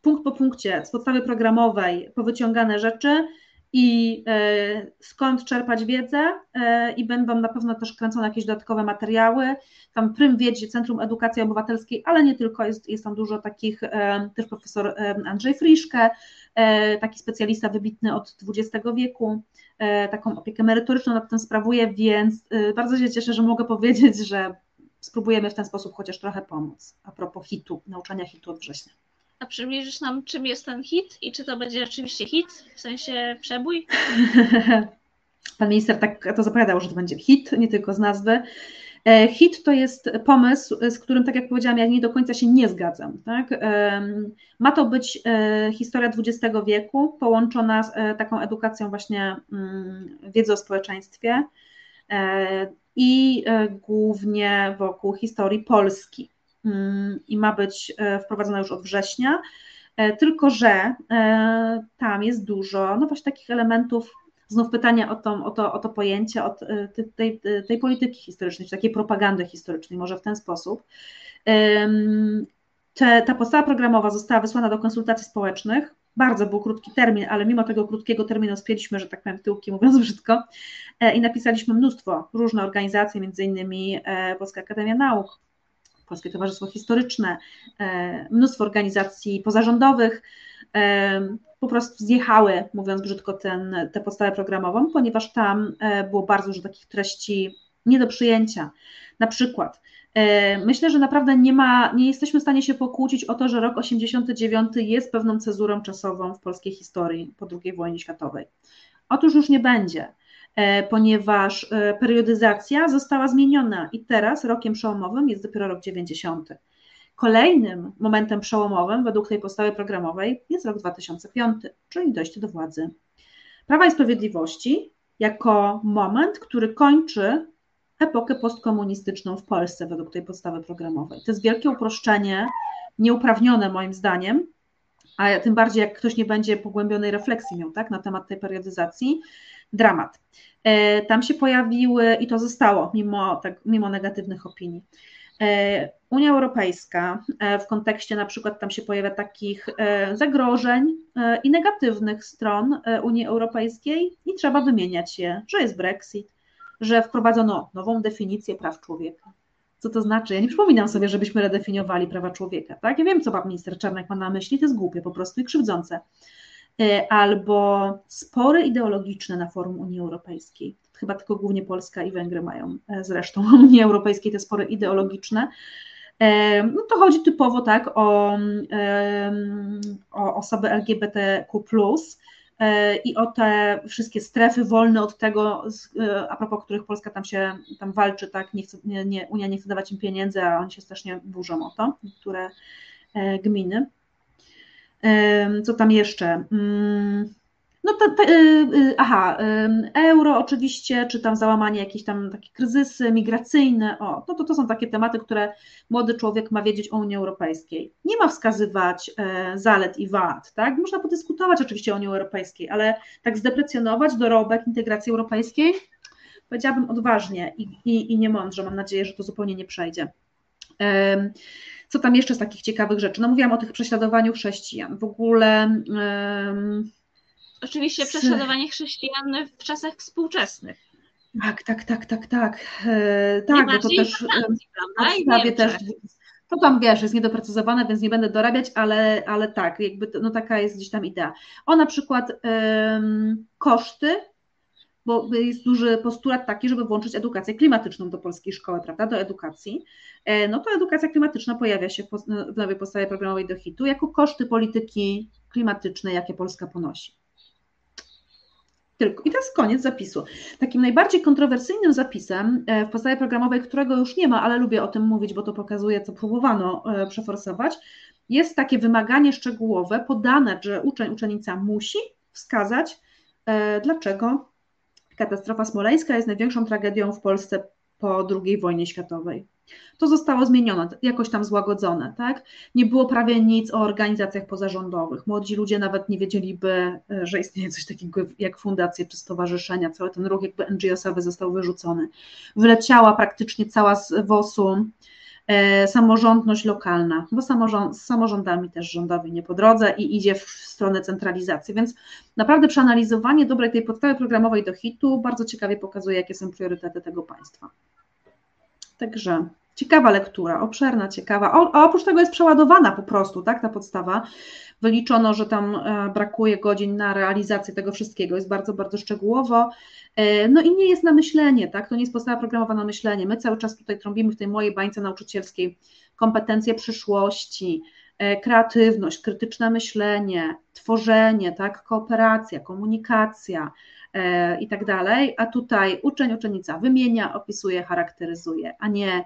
punkt po punkcie, z podstawy programowej powyciągane rzeczy i skąd czerpać wiedzę i będą na pewno też kręcone jakieś dodatkowe materiały. Tam Prym Wiedzie, Centrum Edukacji Obywatelskiej, ale nie tylko, jest, jest tam dużo takich, też profesor Andrzej Friszke, taki specjalista wybitny od dwudziestego wieku, taką opiekę merytoryczną nad tym sprawuje, więc bardzo się cieszę, że mogę powiedzieć, że spróbujemy w ten sposób chociaż trochę pomóc a propos hitu, nauczania hitu od września. A przybliżysz nam, czym jest ten hit i czy to będzie rzeczywiście hit, w sensie przebój? Pan minister tak to zapowiadał, że to będzie hit, nie tylko z nazwy. Hit to jest pomysł, z którym, tak jak powiedziałam, ja nie do końca się nie zgadzam. Tak? Ma to być historia dwudziestego wieku połączona z taką edukacją właśnie wiedzy o społeczeństwie i głównie wokół historii Polski. I ma być wprowadzona już od września, tylko że tam jest dużo no właśnie takich elementów, znów pytanie o to, o to, o to pojęcie, o tej, tej polityki historycznej, czy takiej propagandy historycznej, może w ten sposób. Te, ta podstawa programowa została wysłana do konsultacji społecznych, bardzo był krótki termin, ale mimo tego krótkiego terminu spięliśmy, że tak powiem, tyłki, mówiąc brzydko, i napisaliśmy mnóstwo, różne organizacje, między innymi Polska Akademia Nauk, Polskie Towarzystwo Historyczne, mnóstwo organizacji pozarządowych po prostu zjechały, mówiąc brzydko, ten, tę podstawę programową, ponieważ tam było bardzo dużo takich treści nie do przyjęcia. Na przykład Myślę, że naprawdę nie ma, nie jesteśmy w stanie się pokłócić o to, że rok osiemdziesiąty dziewiąty jest pewną cezurą czasową w polskiej historii po drugiej wojnie światowej. Otóż już nie będzie, ponieważ periodyzacja została zmieniona i teraz rokiem przełomowym jest dopiero rok dziewięćdziesiąty. Kolejnym momentem przełomowym według tej podstawy programowej jest rok dwa tysiące piąty, czyli dojście do władzy Prawa i Sprawiedliwości jako moment, który kończy epokę postkomunistyczną w Polsce według tej podstawy programowej. To jest wielkie uproszczenie, nieuprawnione moim zdaniem, a tym bardziej jak ktoś nie będzie pogłębionej refleksji miał, tak, na temat tej periodyzacji, dramat. Tam się pojawiły i to zostało mimo, tak, mimo negatywnych opinii. Unia Europejska w kontekście na przykład tam się pojawia takich zagrożeń i negatywnych stron Unii Europejskiej i trzeba wymieniać je, że jest Brexit, że wprowadzono nową definicję praw człowieka. Co to znaczy? Ja nie przypominam sobie, żebyśmy redefiniowali prawa człowieka, tak? Ja wiem, co pan minister Czarnek ma na myśli, to jest głupie po prostu i krzywdzące. Albo spory ideologiczne na forum Unii Europejskiej. Chyba tylko głównie Polska i Węgry mają zresztą Unii Europejskiej te spory ideologiczne. No to chodzi typowo tak o, o osoby L G B T Q plus, i o te wszystkie strefy wolne od tego, a propos których Polska tam się tam walczy, tak, nie chce, nie, nie, Unia nie chce dawać im pieniędzy, a oni się strasznie burzą o to, niektóre gminy. Co tam jeszcze? No te, te, aha, euro oczywiście, czy tam załamanie, jakieś tam takie kryzysy migracyjne, o, no to, to są takie tematy, które młody człowiek ma wiedzieć o Unii Europejskiej. Nie ma wskazywać zalet i wad, tak? Można podyskutować oczywiście o Unii Europejskiej, ale tak zdeprecjonować dorobek integracji europejskiej, powiedziałabym odważnie i, i, i niemądrze, mam nadzieję, że to zupełnie nie przejdzie. Co tam jeszcze z takich ciekawych rzeczy? No mówiłam o tych prześladowaniu chrześcijan, w ogóle... Um, Oczywiście prześladowanie chrześcijan w czasach współczesnych. Tak, tak, tak, tak, tak. E, tak, bo to też w też. To tam wiesz, jest niedoprecyzowane, więc nie będę dorabiać, ale, ale tak, jakby to, no taka jest gdzieś tam idea. O na przykład ym, koszty, bo jest duży postulat taki, żeby włączyć edukację klimatyczną do polskiej szkoły, prawda, do edukacji, e, no to edukacja klimatyczna pojawia się po, w nowej podstawie programowej do hitu jako koszty polityki klimatycznej, jakie Polska ponosi. I teraz koniec zapisu. Takim najbardziej kontrowersyjnym zapisem w podstawie programowej, którego już nie ma, ale lubię o tym mówić, bo to pokazuje, co próbowano przeforsować, jest takie wymaganie szczegółowe, podane, że uczeń, uczennica musi wskazać, dlaczego katastrofa smoleńska jest największą tragedią w Polsce po drugiej wojnie światowej. To zostało zmienione, jakoś tam złagodzone, tak? Nie było prawie nic o organizacjach pozarządowych. Młodzi ludzie nawet nie wiedzieliby, że istnieje coś takiego jak fundacje czy stowarzyszenia. Cały ten ruch jakby en dżi o sowy został wyrzucony. Wyleciała praktycznie cała z wusu e, samorządność lokalna, bo samorząd, z samorządami też rządowi nie po drodze i idzie w stronę centralizacji. Więc naprawdę przeanalizowanie dobrej tej podstawy programowej do hitu bardzo ciekawie pokazuje, jakie są priorytety tego państwa. Także ciekawa lektura, obszerna, ciekawa, o, a oprócz tego jest przeładowana po prostu, tak, ta podstawa. Wyliczono, że tam brakuje godzin na realizację tego wszystkiego, jest bardzo, bardzo szczegółowo, no i nie jest na myślenie, tak, to nie jest podstawa programowa na myślenie. My cały czas tutaj trąbimy w tej mojej bańce nauczycielskiej kompetencje przyszłości, kreatywność, krytyczne myślenie, tworzenie, tak, kooperacja, komunikacja i tak dalej, a tutaj uczeń, uczennica wymienia, opisuje, charakteryzuje, a nie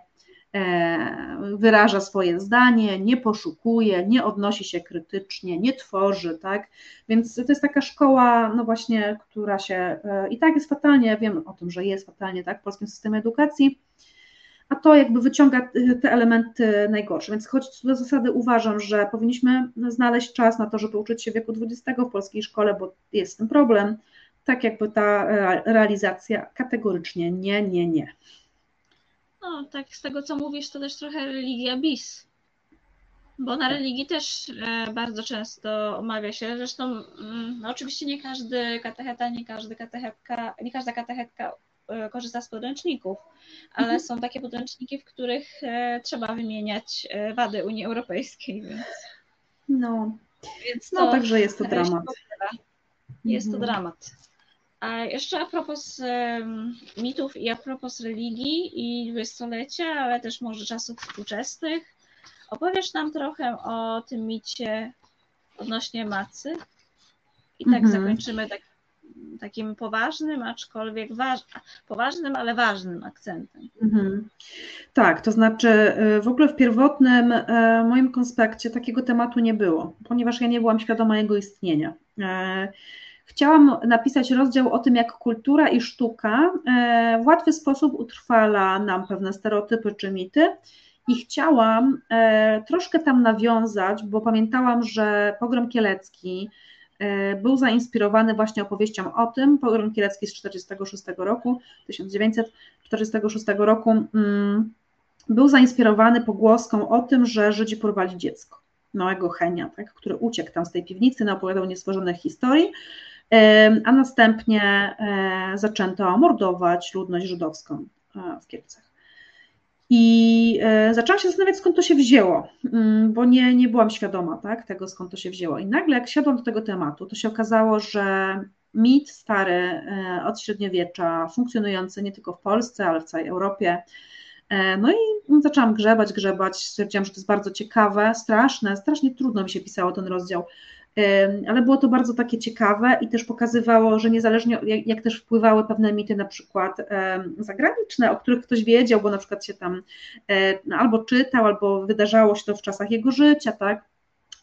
wyraża swoje zdanie, nie poszukuje, nie odnosi się krytycznie, nie tworzy, tak? Więc to jest taka szkoła, no właśnie, która się i tak jest fatalnie, wiem o tym, że jest fatalnie, tak, w polskim systemie edukacji, a to jakby wyciąga te elementy najgorsze. Więc choć do zasady uważam, że powinniśmy znaleźć czas na to, żeby uczyć się w wieku dwudziestym w polskiej szkole, bo jest z tym problem, tak jakby ta realizacja kategorycznie nie, nie, nie. No tak, z tego co mówisz, to też trochę religia bis, bo na religii też bardzo często omawia się, zresztą no oczywiście nie każdy katecheta, nie każdy katechetka, nie każda katechetka korzysta z podręczników, ale mhm. są takie podręczniki, w których trzeba wymieniać wady Unii Europejskiej, więc... No, więc no to, także jest to dramat. Jest to dramat. A jeszcze a propos mitów i a propos religii i dwudziestolecia, ale też może czasów współczesnych, opowiesz nam trochę o tym micie odnośnie macy i tak mhm. zakończymy tak, takim poważnym, aczkolwiek waż, poważnym, ale ważnym akcentem. Mhm. Tak, to znaczy w ogóle w pierwotnym moim konspekcie takiego tematu nie było, ponieważ ja nie byłam świadoma jego istnienia. Chciałam napisać rozdział o tym, jak kultura i sztuka w łatwy sposób utrwala nam pewne stereotypy czy mity i chciałam troszkę tam nawiązać, bo pamiętałam, że Pogrom Kielecki był zainspirowany właśnie opowieścią o tym, Pogrom Kielecki z tysiąc dziewięćset czterdziestego szóstego roku był zainspirowany pogłoską o tym, że Żydzi porwali dziecko, małego Henia, tak, który uciekł tam z tej piwnicy, naopowiadał niestworzonych historii, a następnie zaczęto mordować ludność żydowską w Kielcach. I zaczęłam się zastanawiać, skąd to się wzięło, bo nie, nie byłam świadoma, tak, tego, skąd to się wzięło. I nagle, jak siadłam do tego tematu, to się okazało, że mit stary od średniowiecza, funkcjonujący nie tylko w Polsce, ale w całej Europie. No i zaczęłam grzebać, grzebać, stwierdziłam, że to jest bardzo ciekawe, straszne, strasznie trudno mi się pisało ten rozdział, ale było to bardzo takie ciekawe i też pokazywało, że niezależnie jak też wpływały pewne mity, na przykład zagraniczne, o których ktoś wiedział, bo na przykład się tam albo czytał, albo wydarzało się to w czasach jego życia, tak?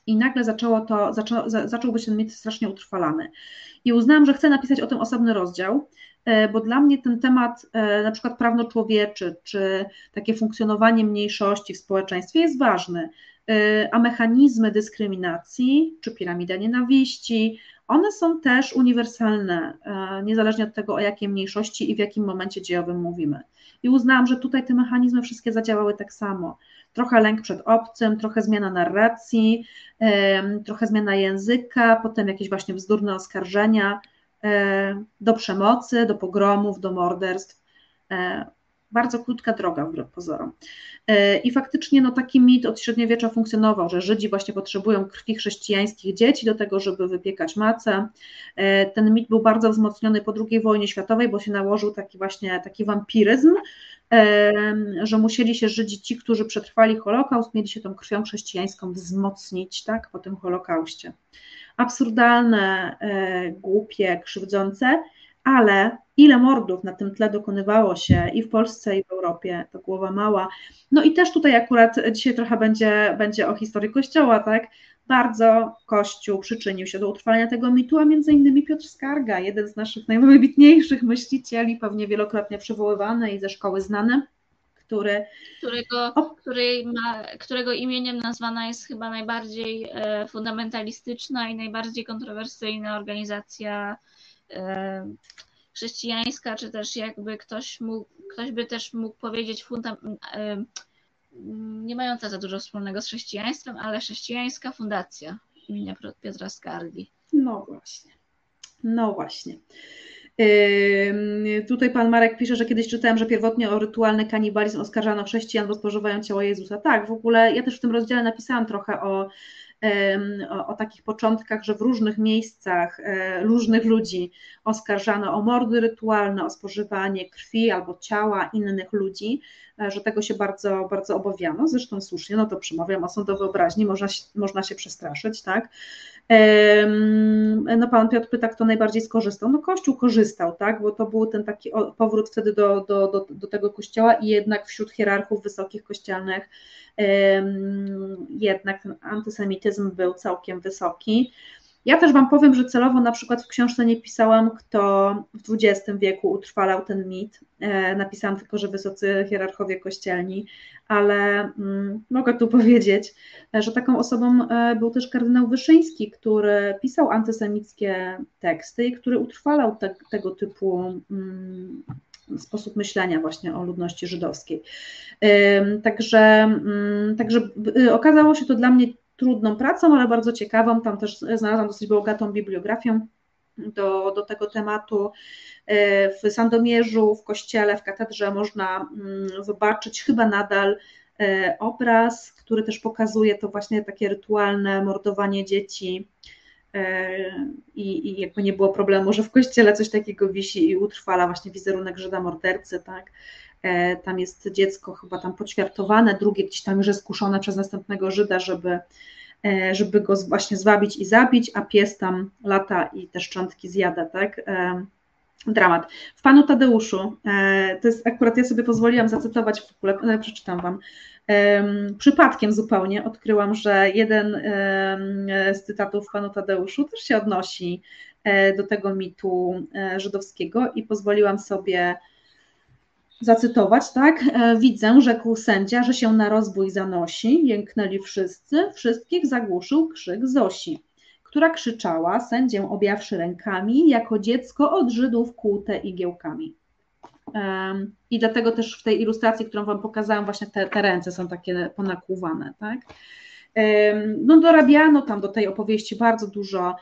I nagle zaczęło to, zaczą, zaczął być ten mit strasznie utrwalany. I uznałam, że chcę napisać o tym osobny rozdział, bo dla mnie ten temat, na przykład prawno człowieczy, czy takie funkcjonowanie mniejszości w społeczeństwie jest ważny, a mechanizmy dyskryminacji, czy piramida nienawiści, one są też uniwersalne, niezależnie od tego, o jakiej mniejszości i w jakim momencie dziejowym mówimy. I uznałam, że tutaj te mechanizmy wszystkie zadziałały tak samo. Trochę lęk przed obcym, trochę zmiana narracji, trochę zmiana języka, potem jakieś właśnie bzdurne oskarżenia do przemocy, do pogromów, do morderstw. Bardzo krótka droga wbrew pozorom. I faktycznie no, taki mit od średniowiecza funkcjonował, że Żydzi właśnie potrzebują krwi chrześcijańskich dzieci do tego, żeby wypiekać macę. Ten mit był bardzo wzmocniony po drugiej wojnie światowej, bo się nałożył taki właśnie taki wampiryzm, że musieli się Żydzi, ci, którzy przetrwali Holokaust, mieli się tą krwią chrześcijańską wzmocnić, tak, po tym Holokauście. Absurdalne, głupie, krzywdzące, ale ile mordów na tym tle dokonywało się i w Polsce, i w Europie, to głowa mała. No i też tutaj akurat dzisiaj trochę będzie, będzie o historii Kościoła, tak? Bardzo Kościół przyczynił się do utrwalenia tego mitu, a między innymi Piotr Skarga, jeden z naszych najwybitniejszych myślicieli, pewnie wielokrotnie przywoływany i ze szkoły znany, który... Którego, o... który ma, którego imieniem nazwana jest chyba najbardziej e, fundamentalistyczna i najbardziej kontrowersyjna organizacja e, chrześcijańska, czy też jakby ktoś mógł, ktoś by też mógł powiedzieć funda, e, nie mająca za dużo wspólnego z chrześcijaństwem, ale chrześcijańska fundacja imienia Piotra Skargi. No właśnie, no właśnie. Yy, tutaj pan Marek pisze, że kiedyś czytałem, że pierwotnie o rytualny kanibalizm oskarżano chrześcijan, bo spożywają ciało Jezusa. Tak, w ogóle ja też w tym rozdziale napisałam trochę o, yy, o, o takich początkach, że w różnych miejscach yy, różnych ludzi oskarżano o mordy rytualne, o spożywanie krwi albo ciała innych ludzi, yy, że tego się bardzo, bardzo obawiano. Zresztą słusznie, no to przemawiam o sądu wyobraźni, można, można się przestraszyć, tak? No pan Piotr pyta, kto najbardziej skorzystał. No Kościół korzystał, tak, bo to był ten taki powrót wtedy do, do, do, do tego Kościoła i jednak wśród hierarchów wysokich kościelnych um, jednak ten antysemityzm był całkiem wysoki. Ja też wam powiem, że celowo na przykład w książce nie pisałam, kto w dwudziestym wieku utrwalał ten mit. Napisałam tylko, że wysocy hierarchowie kościelni, ale mm, mogę tu powiedzieć, że taką osobą był też kardynał Wyszyński, który pisał antysemickie teksty i który utrwalał te, tego typu mm, sposób myślenia właśnie o ludności żydowskiej. Ym, także, ym, także y, okazało się to dla mnie trudną pracą, ale bardzo ciekawą. Tam też znalazłam dosyć bogatą bibliografię do, do tego tematu. W Sandomierzu, w kościele, w katedrze można zobaczyć chyba nadal obraz, który też pokazuje to właśnie takie rytualne mordowanie dzieci i, i jakby nie było problemu, że w kościele coś takiego wisi i utrwala właśnie wizerunek Żyda mordercy, tak? Tam jest dziecko chyba tam poćwiartowane, drugie gdzieś tam już jest kuszone przez następnego Żyda, żeby, żeby go właśnie zwabić i zabić, a pies tam lata i te szczątki zjada, tak? Dramat. W Panu Tadeuszu, to jest akurat, ja sobie pozwoliłam zacytować, w ogóle, no, przeczytam Wam, przypadkiem zupełnie odkryłam, że jeden z cytatów w Panu Tadeuszu też się odnosi do tego mitu żydowskiego i pozwoliłam sobie zacytować, tak? Widzę, rzekł sędzia, że się na rozbój zanosi, jęknęli wszyscy, wszystkich zagłuszył krzyk Zosi, która krzyczała, sędzię objawszy rękami, jako dziecko od Żydów kłute igiełkami. Um, I dlatego też w tej ilustracji, którą Wam pokazałam, właśnie te, te ręce są takie ponakłuwane, tak? Um, no dorabiano tam do tej opowieści bardzo dużo,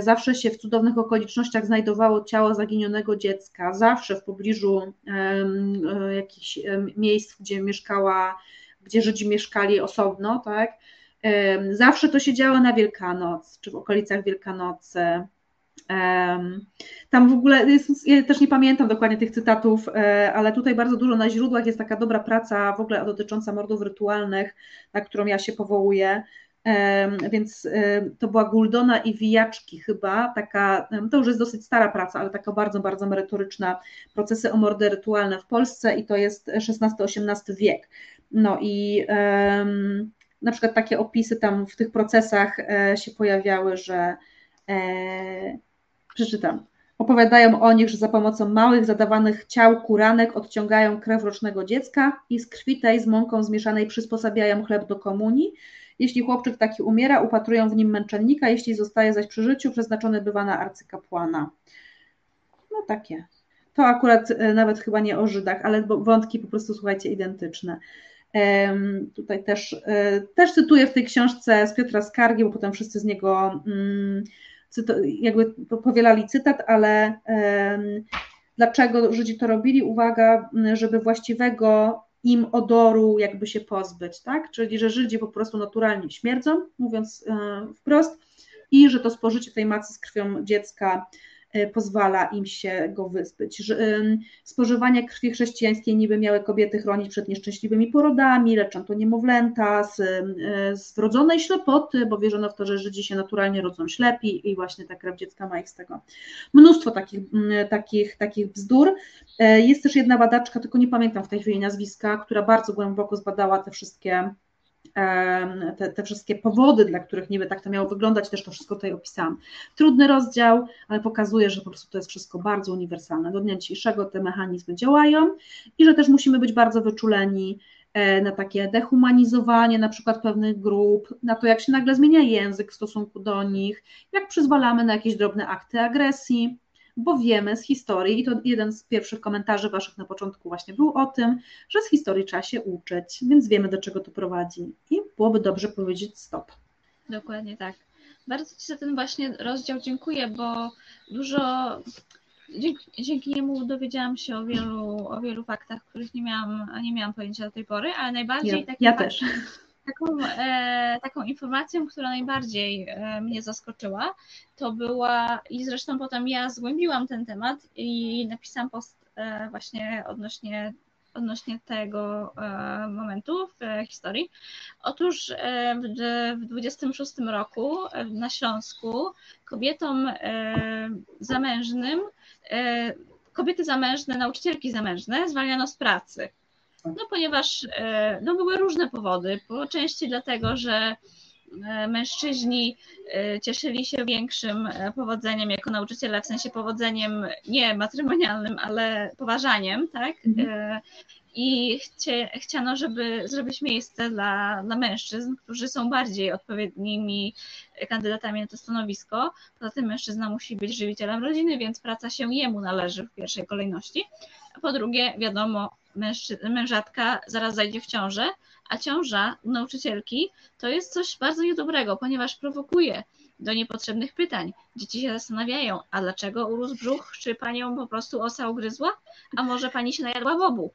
zawsze się w cudownych okolicznościach znajdowało ciało zaginionego dziecka, zawsze w pobliżu um, jakichś miejsc, gdzie mieszkała, gdzie Żydzi mieszkali osobno, tak? Zawsze to się działo na Wielkanoc, czy w okolicach Wielkanocy. Tam w ogóle, jest, ja też nie pamiętam dokładnie tych cytatów, ale tutaj bardzo dużo na źródłach jest taka dobra praca w ogóle dotycząca mordów rytualnych, na którą ja się powołuję, więc to była Guldona i Wijaczki chyba, taka, to już jest dosyć stara praca, ale taka bardzo, bardzo merytoryczna, procesy o mordy rytualne w Polsce i to jest szesnasty osiemnasty wiek. No i na przykład takie opisy tam w tych procesach się pojawiały, że e, przeczytam. Opowiadają o nich, że za pomocą małych, zadawanych ciał kuranek odciągają krew rocznego dziecka i z krwi tej z mąką zmieszanej przysposabiają chleb do komunii. Jeśli chłopczyk taki umiera, upatrują w nim męczennika, jeśli zostaje zaś przy życiu, przeznaczony bywa na arcykapłana. No takie. To akurat nawet chyba nie o Żydach, ale wątki po prostu, słuchajcie, identyczne. Tutaj też, też cytuję w tej książce z Piotra Skargi, bo potem wszyscy z niego jakby powielali cytat, ale dlaczego Żydzi to robili? Uwaga, żeby właściwego im odoru jakby się pozbyć, tak? Czyli że Żydzi po prostu naturalnie śmierdzą, mówiąc wprost, i że to spożycie tej macy z krwią dziecka pozwala im się go wyzbyć. Spożywanie krwi chrześcijańskiej niby miały kobiety chronić przed nieszczęśliwymi porodami, leczą niemowlęta z, z wrodzonej ślepoty, bo wierzono w to, że Żydzi się naturalnie rodzą ślepi i właśnie ta krew dziecka ma ich z tego. Mnóstwo takich, takich, takich bzdur. Jest też jedna badaczka, tylko nie pamiętam w tej chwili nazwiska, która bardzo głęboko zbadała te wszystkie Te, te wszystkie powody, dla których niby tak to miało wyglądać, też to wszystko tutaj opisałam. Trudny rozdział, ale pokazuje, że po prostu to jest wszystko bardzo uniwersalne. Do dnia dzisiejszego te mechanizmy działają i że też musimy być bardzo wyczuleni na takie dehumanizowanie na przykład pewnych grup, na to, jak się nagle zmienia język w stosunku do nich, jak przyzwalamy na jakieś drobne akty agresji, bo wiemy z historii, i to jeden z pierwszych komentarzy Waszych na początku właśnie był o tym, że z historii trzeba się uczyć, więc wiemy, do czego to prowadzi i byłoby dobrze powiedzieć stop. Dokładnie tak. Bardzo Ci za ten właśnie rozdział dziękuję, bo dużo dzięki, dzięki niemu dowiedziałam się o wielu, o wielu faktach, których nie miałam, nie miałam pojęcia do tej pory, ale najbardziej ja, takim ja faktem, też. Taką, e, taką informacją, która najbardziej e, mnie zaskoczyła, to była, i zresztą potem ja zgłębiłam ten temat i napisałam post e, właśnie odnośnie, odnośnie tego e, momentu w e, historii. Otóż e, w tysiąc dziewięćset dwudziestym szóstym roku e, na Śląsku kobietom e, zamężnym, e, kobiety zamężne, nauczycielki zamężne zwalniano z pracy. No ponieważ no, były różne powody, po części dlatego, że mężczyźni cieszyli się większym powodzeniem jako nauczyciele, w sensie powodzeniem nie matrymonialnym, ale poważaniem, tak? Mm-hmm. I chcie, chciano, żeby zrobić miejsce dla, dla mężczyzn, którzy są bardziej odpowiednimi kandydatami na to stanowisko. Poza tym mężczyzna musi być żywicielem rodziny, więc praca się jemu należy w pierwszej kolejności. A po drugie, wiadomo, mężatka zaraz zajdzie w ciążę, a ciąża u nauczycielki to jest coś bardzo niedobrego, ponieważ prowokuje do niepotrzebnych pytań. Dzieci się zastanawiają, a dlaczego urósł brzuch, czy panią po prostu osa ugryzła, a może pani się najadła bobu,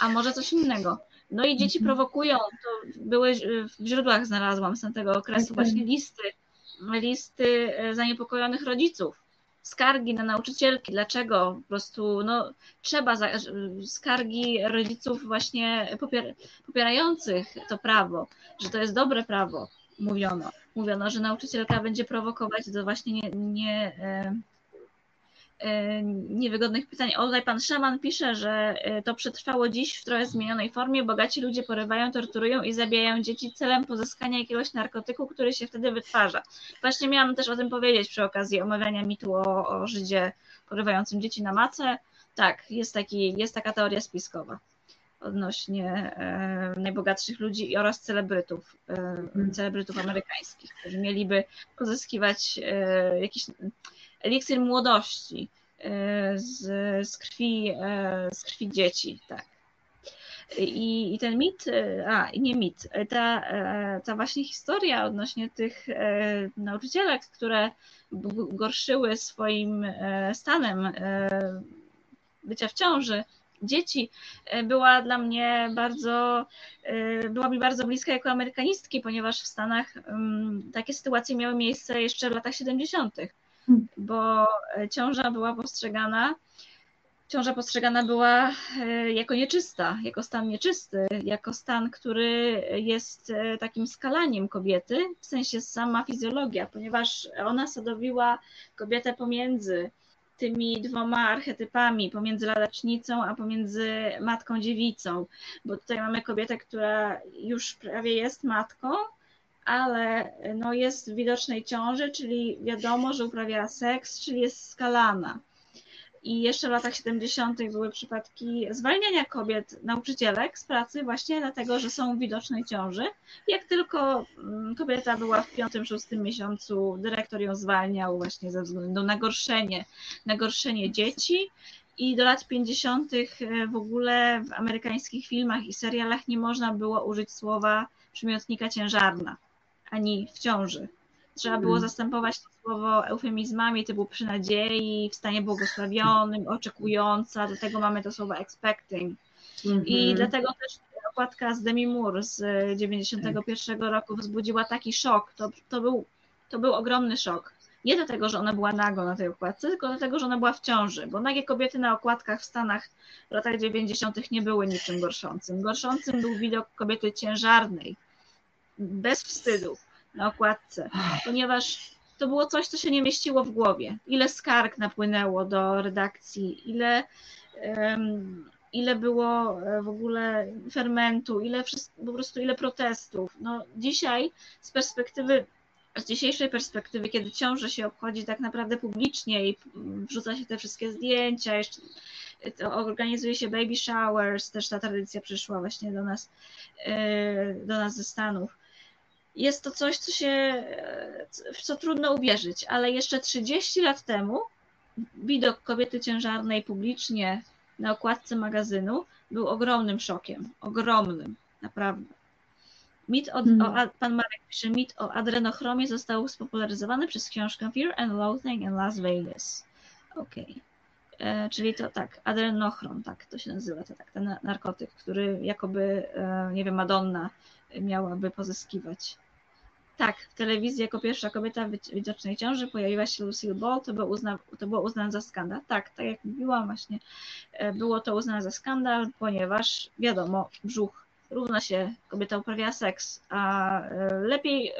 a może coś innego. No i dzieci prowokują, to były, w źródłach znalazłam z tamtego okresu właśnie listy listy zaniepokojonych rodziców, skargi na nauczycielki, dlaczego po prostu no, trzeba za, skargi rodziców właśnie popier, popierających to prawo, że to jest dobre prawo, mówiono. Mówiono, że nauczycielka będzie prowokować do właśnie nie, nie, e, e, niewygodnych pytań. O, tutaj pan Szaman pisze, że to przetrwało dziś w trochę zmienionej formie. Bogaci ludzie porywają, torturują i zabijają dzieci celem pozyskania jakiegoś narkotyku, który się wtedy wytwarza. Właśnie miałam też o tym powiedzieć przy okazji omawiania mitu o, o Żydzie porywającym dzieci na macę. Tak, jest, taki, jest taka teoria spiskowa odnośnie e, najbogatszych ludzi oraz celebrytów, e, celebrytów amerykańskich, którzy mieliby pozyskiwać e, jakiś eliksir młodości e, z, z, krwi, e, z krwi dzieci, tak. I, i ten mit, a nie mit, ta, ta właśnie historia odnośnie tych nauczycielek, które gorszyły swoim stanem bycia w ciąży, dzieci, była dla mnie bardzo, była mi bardzo bliska jako amerykanistki, ponieważ w Stanach takie sytuacje miały miejsce jeszcze w latach siedemdziesiątych, bo ciąża była postrzegana, ciąża postrzegana była jako nieczysta, jako stan nieczysty, jako stan, który jest takim skalaniem kobiety, w sensie sama fizjologia, ponieważ ona sadowiła kobietę pomiędzy tymi dwoma archetypami, pomiędzy ladacznicą, a pomiędzy matką dziewicą, bo tutaj mamy kobietę, która już prawie jest matką, ale no jest w widocznej ciąży, czyli wiadomo, że uprawiała seks, czyli jest skalana. I jeszcze w latach siedemdziesiątych były przypadki zwalniania kobiet, nauczycielek z pracy właśnie dlatego, że są w widocznej ciąży. Jak tylko kobieta była w piątym, szóstym miesiącu, dyrektor ją zwalniał właśnie ze względu na gorszenie, na gorszenie dzieci. I do lat pięćdziesiątych w ogóle w amerykańskich filmach i serialach nie można było użyć słowa przymiotnika ciężarna, ani w ciąży. Trzeba było zastępować to słowo eufemizmami typu przy nadziei, w stanie błogosławionym, oczekująca, dlatego mamy to słowo expecting. Mm-hmm. I dlatego też okładka z Demi Moore z dziewięćdziesiątego pierwszego roku wzbudziła taki szok. To, to, był, to był ogromny szok. Nie dlatego, że ona była nago na tej okładce, tylko dlatego, że ona była w ciąży, bo nagie kobiety na okładkach w Stanach w latach dziewięćdziesiątych nie były niczym gorszącym. Gorszącym był widok kobiety ciężarnej, bez wstydu, na okładce, ponieważ to było coś, co się nie mieściło w głowie. Ile skarg napłynęło do redakcji, ile, um, ile było w ogóle fermentu, ile po prostu ile protestów. No, dzisiaj z perspektywy, z dzisiejszej perspektywy, kiedy ciąże się obchodzi tak naprawdę publicznie i wrzuca się te wszystkie zdjęcia, jeszcze to organizuje się baby showers, też ta tradycja przyszła właśnie do nas, do nas ze Stanów. Jest to coś, co się, w co trudno uwierzyć, ale jeszcze trzydzieści lat temu widok kobiety ciężarnej publicznie na okładce magazynu był ogromnym szokiem, ogromnym, naprawdę. Mit o, hmm. o, pan Marek pisze, mit o adrenochromie został spopularyzowany przez książkę Fear and Loathing in Las Vegas. Okej, okay. Czyli to tak, adrenochrom, tak to się nazywa, to tak, ten narkotyk, który jakoby, nie wiem, Madonna miałaby pozyskiwać. Tak, w telewizji jako pierwsza kobieta w widocznej ciąży pojawiła się Lucille Ball, to było, uzna, to było uznane za skandal. Tak, tak jak mówiłam właśnie, było to uznane za skandal, ponieważ wiadomo, brzuch równa się, kobieta uprawia seks, a lepiej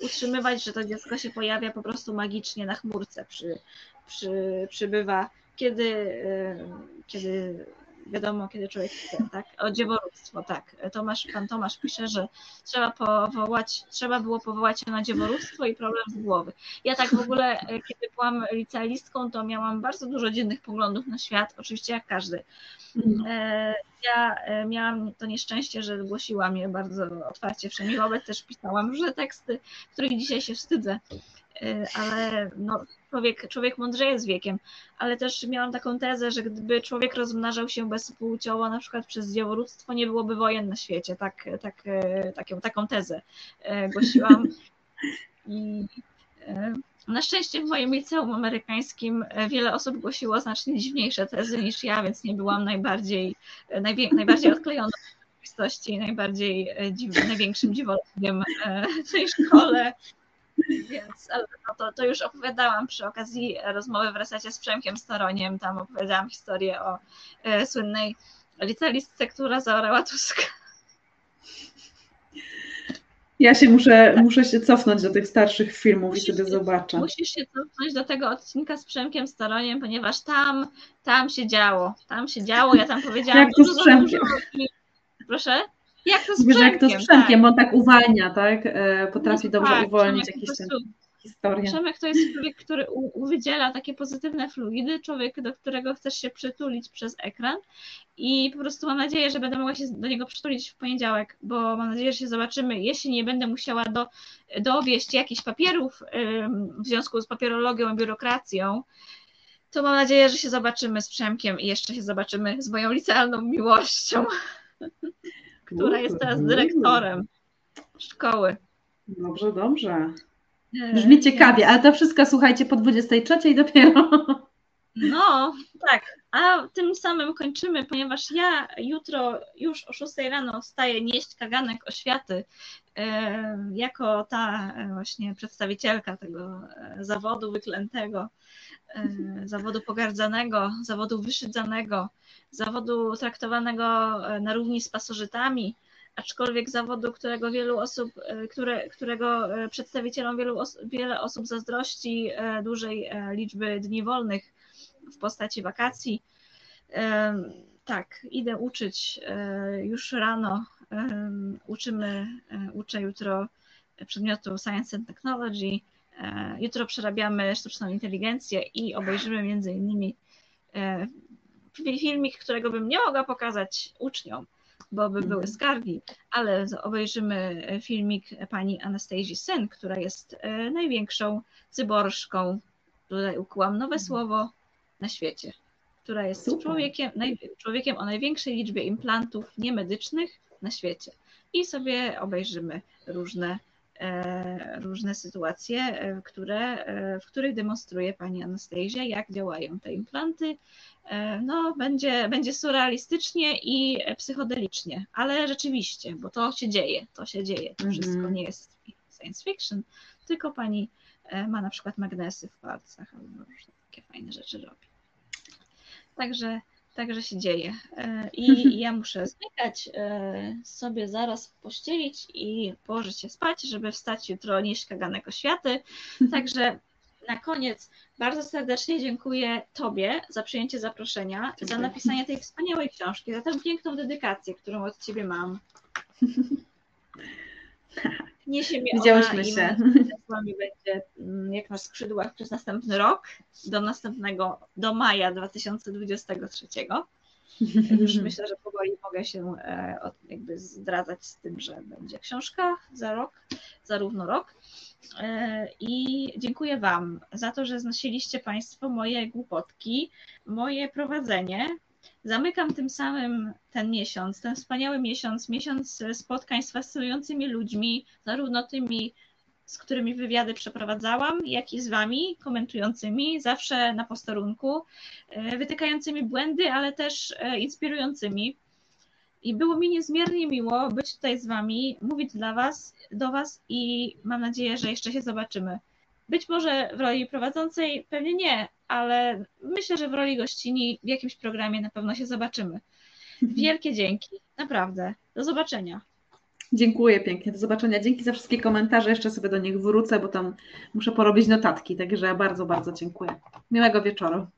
utrzymywać, że to dziecko się pojawia po prostu magicznie na chmurce, przy, przy, przybywa, kiedy, kiedy wiadomo, kiedy człowiek chce, tak? O, dzieworództwo, tak. Tomasz, pan Tomasz pisze, że trzeba powołać, trzeba było powołać się na dzieworództwo i problem z głowy. Ja tak w ogóle, kiedy byłam licealistką, to miałam bardzo dużo dziwnych poglądów na świat, oczywiście jak każdy. Ja miałam to nieszczęście, że głosiłam je bardzo otwarcie wszędzie, wobec też pisałam różne teksty, których dzisiaj się wstydzę, ale no, człowiek, człowiek mądrzeje z wiekiem, ale też miałam taką tezę, że gdyby człowiek rozmnażał się bezpłciowo, na przykład przez dzieworództwo, nie byłoby wojen na świecie, tak, tak, taką, taką tezę głosiłam. I na szczęście w moim liceum amerykańskim wiele osób głosiło znacznie dziwniejsze tezy niż ja, więc nie byłam najbardziej, najwię- najbardziej odklejona od rzeczywistości i najbardziej dziw- największym dziwolągiem w tej szkole. Więc ale no to, to już opowiadałam przy okazji rozmowy w resecie z Przemkiem Staroniem, tam opowiadałam historię o e, słynnej licealistce, która zaorała Tuska. Ja się muszę, tak. muszę się cofnąć do tych starszych filmów musisz, i wtedy zobaczę. Musisz się cofnąć do tego odcinka z Przemkiem Staroniem, ponieważ tam, tam się działo. Tam się działo, ja tam powiedziałam... Jak to z Przemkiem? Dużo... Proszę? Jak to z Przemkiem? Jak to z Przemkiem, tak. On tak uwalnia, tak? Potrafi no dobrze tak, uwolnić jakieś historie. Przemek to jest człowiek, który uwydziela takie pozytywne fluidy, człowiek, do którego chcesz się przytulić przez ekran i po prostu mam nadzieję, że będę mogła się do niego przytulić w poniedziałek, bo mam nadzieję, że się zobaczymy, jeśli nie będę musiała do, dowieść jakichś papierów ym, w związku z papierologią i biurokracją, to mam nadzieję, że się zobaczymy z Przemkiem i jeszcze się zobaczymy z moją licealną miłością, która jest teraz dyrektorem szkoły. Dobrze, dobrze. Brzmi ciekawie, ale to wszystko, słuchajcie, po dwudziestej trzeciej dopiero. No, tak. A tym samym kończymy, ponieważ ja jutro już o szóstej rano wstaję nieść kaganek oświaty jako ta właśnie przedstawicielka tego zawodu wyklętego, zawodu pogardzanego, zawodu wyszydzanego, zawodu traktowanego na równi z pasożytami, aczkolwiek zawodu, którego wielu osób, które, którego przedstawicielom wielu os, wiele osób zazdrości dużej liczby dni wolnych w postaci wakacji. Tak, idę uczyć już rano. Uczymy, uczę jutro przedmiotu Science and Technology. Jutro przerabiamy sztuczną inteligencję i obejrzymy między innymi filmik, którego bym nie mogła pokazać uczniom, bo by były skargi, ale obejrzymy filmik pani Anastazji Syn, która jest największą cyborżką, tutaj ukułam nowe słowo, na świecie, która jest człowiekiem, naj, człowiekiem o największej liczbie implantów niemedycznych na świecie. I sobie obejrzymy różne, e, różne sytuacje, e, które, e, w których demonstruje pani Anastazja, jak działają te implanty. E, no, będzie, będzie surrealistycznie i psychodelicznie, ale rzeczywiście, bo to się dzieje, to się dzieje. To wszystko mm-hmm. nie jest science fiction, tylko pani e, ma na przykład magnesy w palcach albo różne takie fajne rzeczy robi. Także, także się dzieje. I ja muszę zmykać, sobie zaraz pościelić i położyć się spać, żeby wstać jutro nieść kaganek oświaty. Także na koniec bardzo serdecznie dziękuję Tobie za przyjęcie zaproszenia, za napisanie tej wspaniałej książki, za tę piękną dedykację, którą od Ciebie mam. Niesie mnie Widziałyśmy ona się. Z Wami będzie jak na skrzydłach przez następny rok, do następnego, do maja dwa tysiące dwudziestego trzeciego. Już myślę, że powoli mogę się jakby zdradzać z tym, że będzie książka za rok, zarówno rok. I dziękuję Wam za to, że znosiliście Państwo moje głupotki, moje prowadzenie. Zamykam tym samym ten miesiąc, ten wspaniały miesiąc, miesiąc spotkań z fascynującymi ludźmi, zarówno tymi, z którymi wywiady przeprowadzałam, jak i z Wami, komentującymi, zawsze na posterunku, wytykającymi błędy, ale też inspirującymi. I było mi niezmiernie miło być tutaj z Wami, mówić dla Was, do Was i mam nadzieję, że jeszcze się zobaczymy. Być może w roli prowadzącej pewnie nie, ale myślę, że w roli gościni w jakimś programie na pewno się zobaczymy. Wielkie dzięki, naprawdę. Do zobaczenia. Dziękuję pięknie, do zobaczenia. Dzięki za wszystkie komentarze, jeszcze sobie do nich wrócę, bo tam muszę porobić notatki, także bardzo, bardzo dziękuję. Miłego wieczoru.